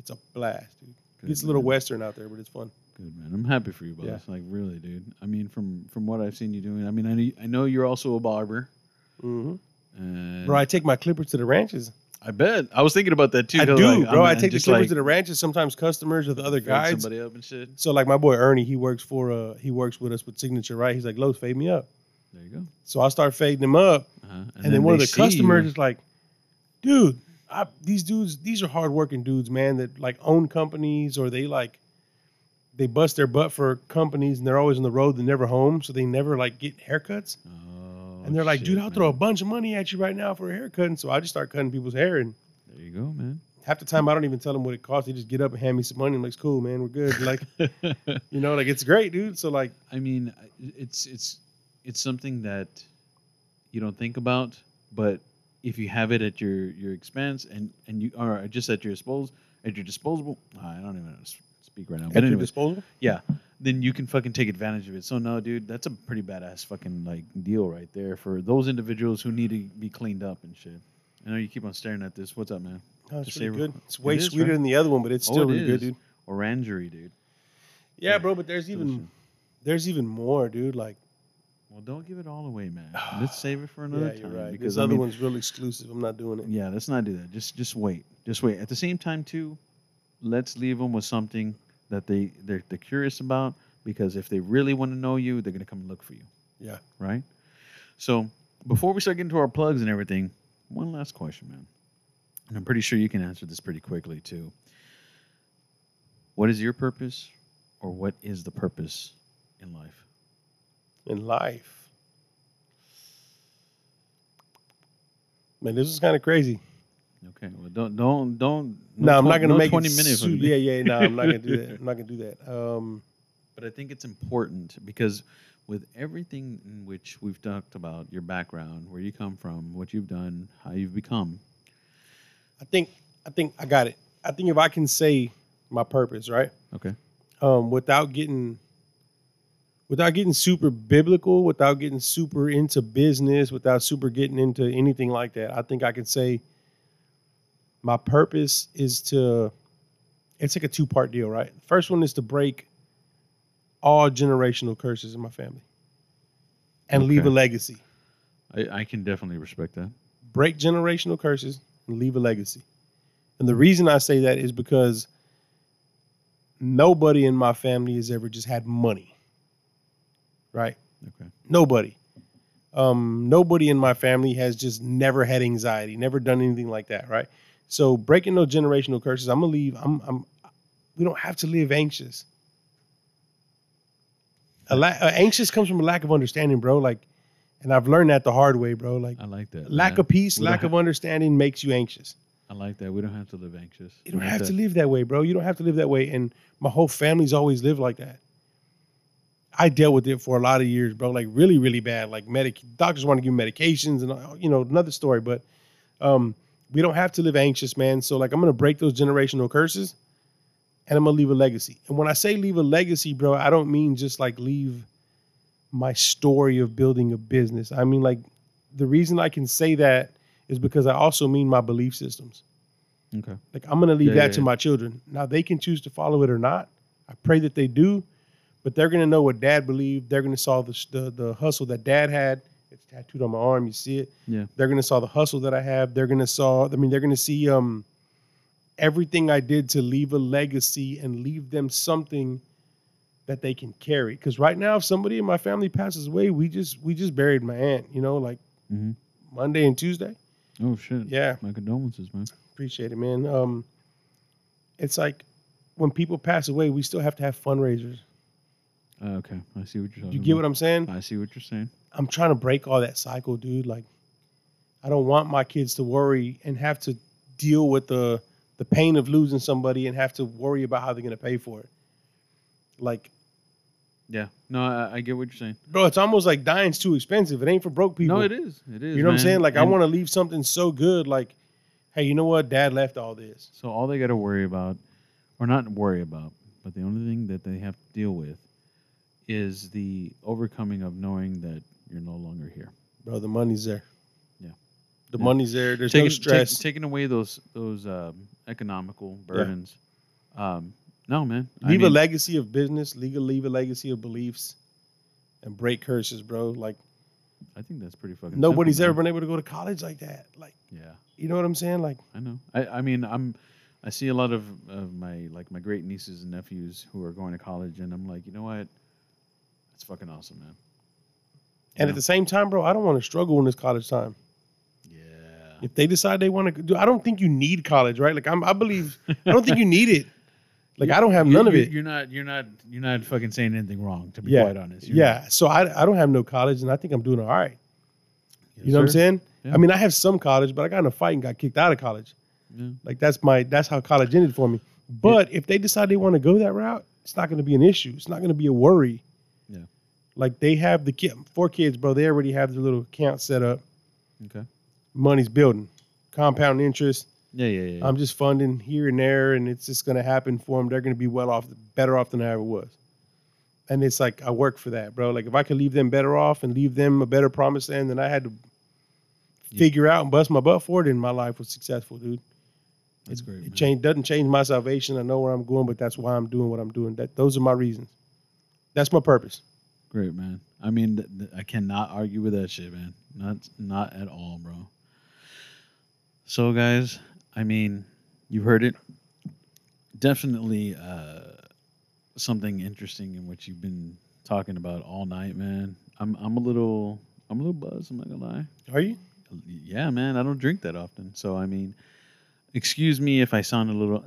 It's a blast, dude. It's a little Western out there, but it's fun. Good, man. I'm happy for you, boss. Yeah. Like, really, dude. I mean, from what I've seen you doing, I mean, I know you're also a barber. Mm-hmm. Bro, I take my clippers to the ranches. I bet. I was thinking about that, too. I do, like, bro. I take the clippers to the ranches. Sometimes customers or the other guys. Somebody up and shit. So, like, my boy Ernie, he works with us with Signature, right? He's like, Lowe's, fade me up. There you go. So, I start fading him up. And then one of the customers is like, dude, these are hardworking dudes, man, that, like, own companies or they, like, they bust their butt for companies, and they're always on the road. They're never home, so they never, like, get haircuts. Oh, and they're like, dude, I'll throw a bunch of money at you right now for a haircut. And so I just start cutting people's hair. And there you go, man. Half the time, I don't even tell them what it costs. They just get up and hand me some money. I'm like, it's cool, man. We're good. Like, you know, like, it's great, dude. So, like. I mean, it's something that you don't think about, But if you have it at your expense and you are just at your disposal, I don't even know how to speak right now. But at your disposal? Yeah. Then you can fucking take advantage of it. So no, dude, that's a pretty badass fucking like deal right there for those individuals who need to be cleaned up and shit. I know you keep on staring at this. What's up, man? Oh, it's really good. It's way sweeter than the other one, but it's still really good, dude. Orangery, dude. Yeah, bro, but there's even more, dude. Like, well, don't give it all away, man. Let's save it for another time. Right. Because this other one's real exclusive. I'm not doing it. Yeah, let's not do that. Just wait. Just wait. At the same time, too, let's leave them with something that they're curious about, because if they really want to know you, they're gonna come and look for you. Yeah. Right. So before we start getting to our plugs and everything, one last question, man. And I'm pretty sure you can answer this pretty quickly, too. What is your purpose, or what is the purpose in life? In life? Man, this is kind of crazy. Okay. Well, don't. No, I'm not going to make 20 minutes. Yeah. No, I'm not going to do that. But I think it's important because with everything in which we've talked about, your background, where you come from, what you've done, how you've become, I think I got it. I think if I can say my purpose, right? Okay. Without getting super biblical, without getting super into business, without super getting into anything like that, I think I can say my purpose is to, it's like a two-part deal, right? The first one is to break all generational curses in my family and leave a legacy. I can definitely respect that. Break generational curses and leave a legacy. And the reason I say that is because nobody in my family has ever just had money, right? Okay. Nobody. Nobody in my family has just never had anxiety, never done anything like that, right? So breaking those generational curses, I'm gonna leave. We don't have to live anxious. Anxious comes from a lack of understanding, bro. Like, and I've learned that the hard way, bro. Like, I like that. Lack of peace, lack of understanding makes you anxious. I like that. We don't have to live anxious. You don't have to live that way, bro. You don't have to live that way. And my whole family's always lived like that. I dealt with it for a lot of years, bro. Like really, really bad. Like doctors want to give medications and, you know, another story. But we don't have to live anxious, man. So like I'm going to break those generational curses and I'm going to leave a legacy. And when I say leave a legacy, bro, I don't mean just like leave my story of building a business. I mean, like the reason I can say that is because I also mean my belief systems. Okay. Like I'm going to leave that to my children. Now they can choose to follow it or not. I pray that they do, but they're going to know what dad believed. They're going to saw the hustle that dad had. It's tattooed on my arm. You see it. Yeah. They're going to saw the hustle that I have. They're going to they're going to see everything I did to leave a legacy and leave them something that they can carry. Because right now, if somebody in my family passes away, we just buried my aunt, you know, like Monday and Tuesday. Oh, shit. Yeah. My condolences, man. Appreciate it, man. It's like when people pass away, we still have to have fundraisers. Okay. I see what you're talking about. You get what I'm saying? I see what you're saying. I'm trying to break all that cycle, dude. Like, I don't want my kids to worry and have to deal with the pain of losing somebody and have to worry about how they're going to pay for it. Like... Yeah. No, I get what you're saying. Bro, it's almost like dying's too expensive. It ain't for broke people. No, it is. It is. You know what I'm saying? Like, I want to leave something so good, like, hey, you know what? Dad left all this. So all they got to worry about, or not worry about, but the only thing that they have to deal with is the overcoming of knowing that you're no longer here. Bro, the money's there. Yeah. The money's there. There's no stress. Taking away those economical burdens. Yeah. No, man. Leave a legacy of business. Leave a legacy of beliefs, and break curses, bro. Like, I think that's pretty fucking. Nobody's simple, ever been able to go to college like that. Like, yeah, you know what I'm saying? Like, I know. I see a lot of my my great nieces and nephews who are going to college, and I'm like, you know what? That's fucking awesome, man. And at the same time, bro, I don't want to struggle in this college time. Yeah. If they decide they want to do, I don't think you need college, right? Like, I believe, I don't think you need it. Like, I don't have none of it. You're not fucking saying anything wrong, to be quite honest. So I don't have no college, and I think I'm doing all right. Yes, you know what I'm saying? Yeah. I mean, I have some college, but I got in a fight and got kicked out of college. Yeah. Like, that's how college ended for me. But if they decide they want to go that route, it's not going to be an issue. It's not going to be a worry. Yeah. Like, they have 4 kids, bro. They already have their little account set up. Okay. money's building. Compound interest. Yeah. I'm just funding here and there, and it's just going to happen for them. They're going to be well off, better off than I ever was. And it's like, I work for that, bro. Like, if I could leave them better off and leave them a better promised land than I had to figure out and bust my butt for, then my life was successful, dude. That's great. It doesn't change my salvation. I know where I'm going, but that's why I'm doing what I'm doing. Those are my reasons. That's my purpose. Great, man. I mean, I cannot argue with that shit, man. Not at all, bro. So, guys, I mean, you heard it. Definitely something interesting in what you've been talking about all night, man. I'm a little buzzed. I'm not gonna lie. Are you? Yeah, man. I don't drink that often, so I mean, excuse me if I sound a little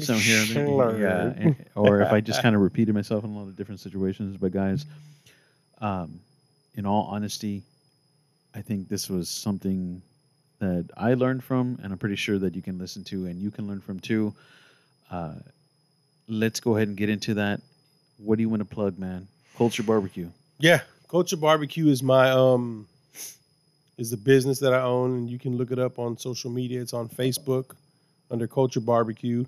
something here or there, yeah, or if I just kind of repeated myself in a lot of different situations. But guys, in all honesty, I think this was something that I learned from, and I'm pretty sure that you can listen to and you can learn from too. Let's go ahead and get into that. What do you want to plug, man? Culture BBQ. Yeah, Culture BBQ is my is the business that I own, and you can look it up on social media. It's on Facebook under Culture BBQ.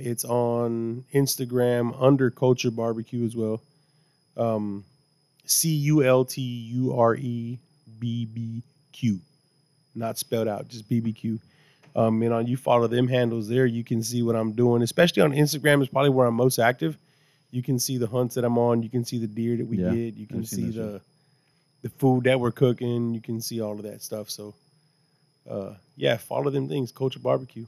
It's on Instagram under Culture BBQ as well. CULTUREBBQ. Not spelled out, just BBQ. And on, you follow them handles there, you can see what I'm doing. Especially on Instagram is probably where I'm most active. You can see the hunts that I'm on. You can see the deer that we did. You can see the food that we're cooking. You can see all of that stuff. So, yeah, follow them things. Culture BBQ.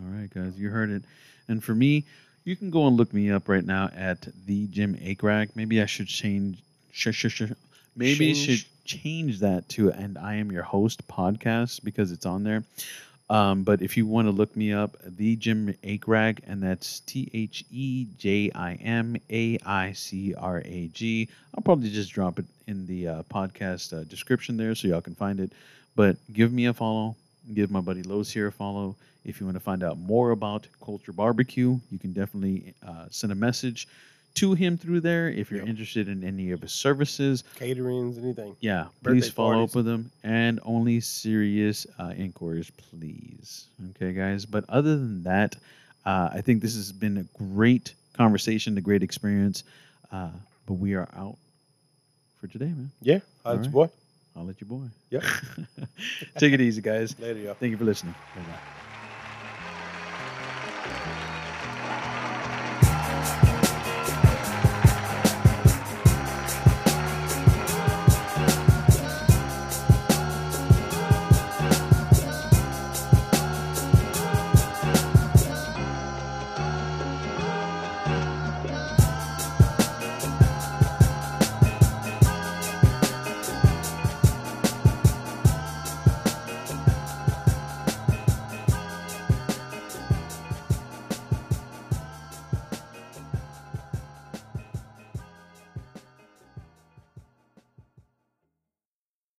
All right, guys, you heard it. And for me, you can go and look me up right now at the Jim Akrak. Maybe I should change. Maybe should change that to "And I Am Your Host" podcast because it's on there. But if you want to look me up, the Jim Akrak, and that's TheJimaicrag. I'll probably just drop it in the podcast description there so y'all can find it. But give me a follow. Give my buddy Lowe's here a follow. If you want to find out more about Culture BBQ, you can definitely send a message to him through there if you're interested in any of his services, caterings, anything. Yeah, please follow up with him, and only serious inquiries, please. Okay, guys. But other than that, I think this has been a great conversation, a great experience. But we are out for today, man. Yeah, I'll let you boy. Yep. Take it easy, guys. Later, y'all. Thank you for listening. Bye-bye.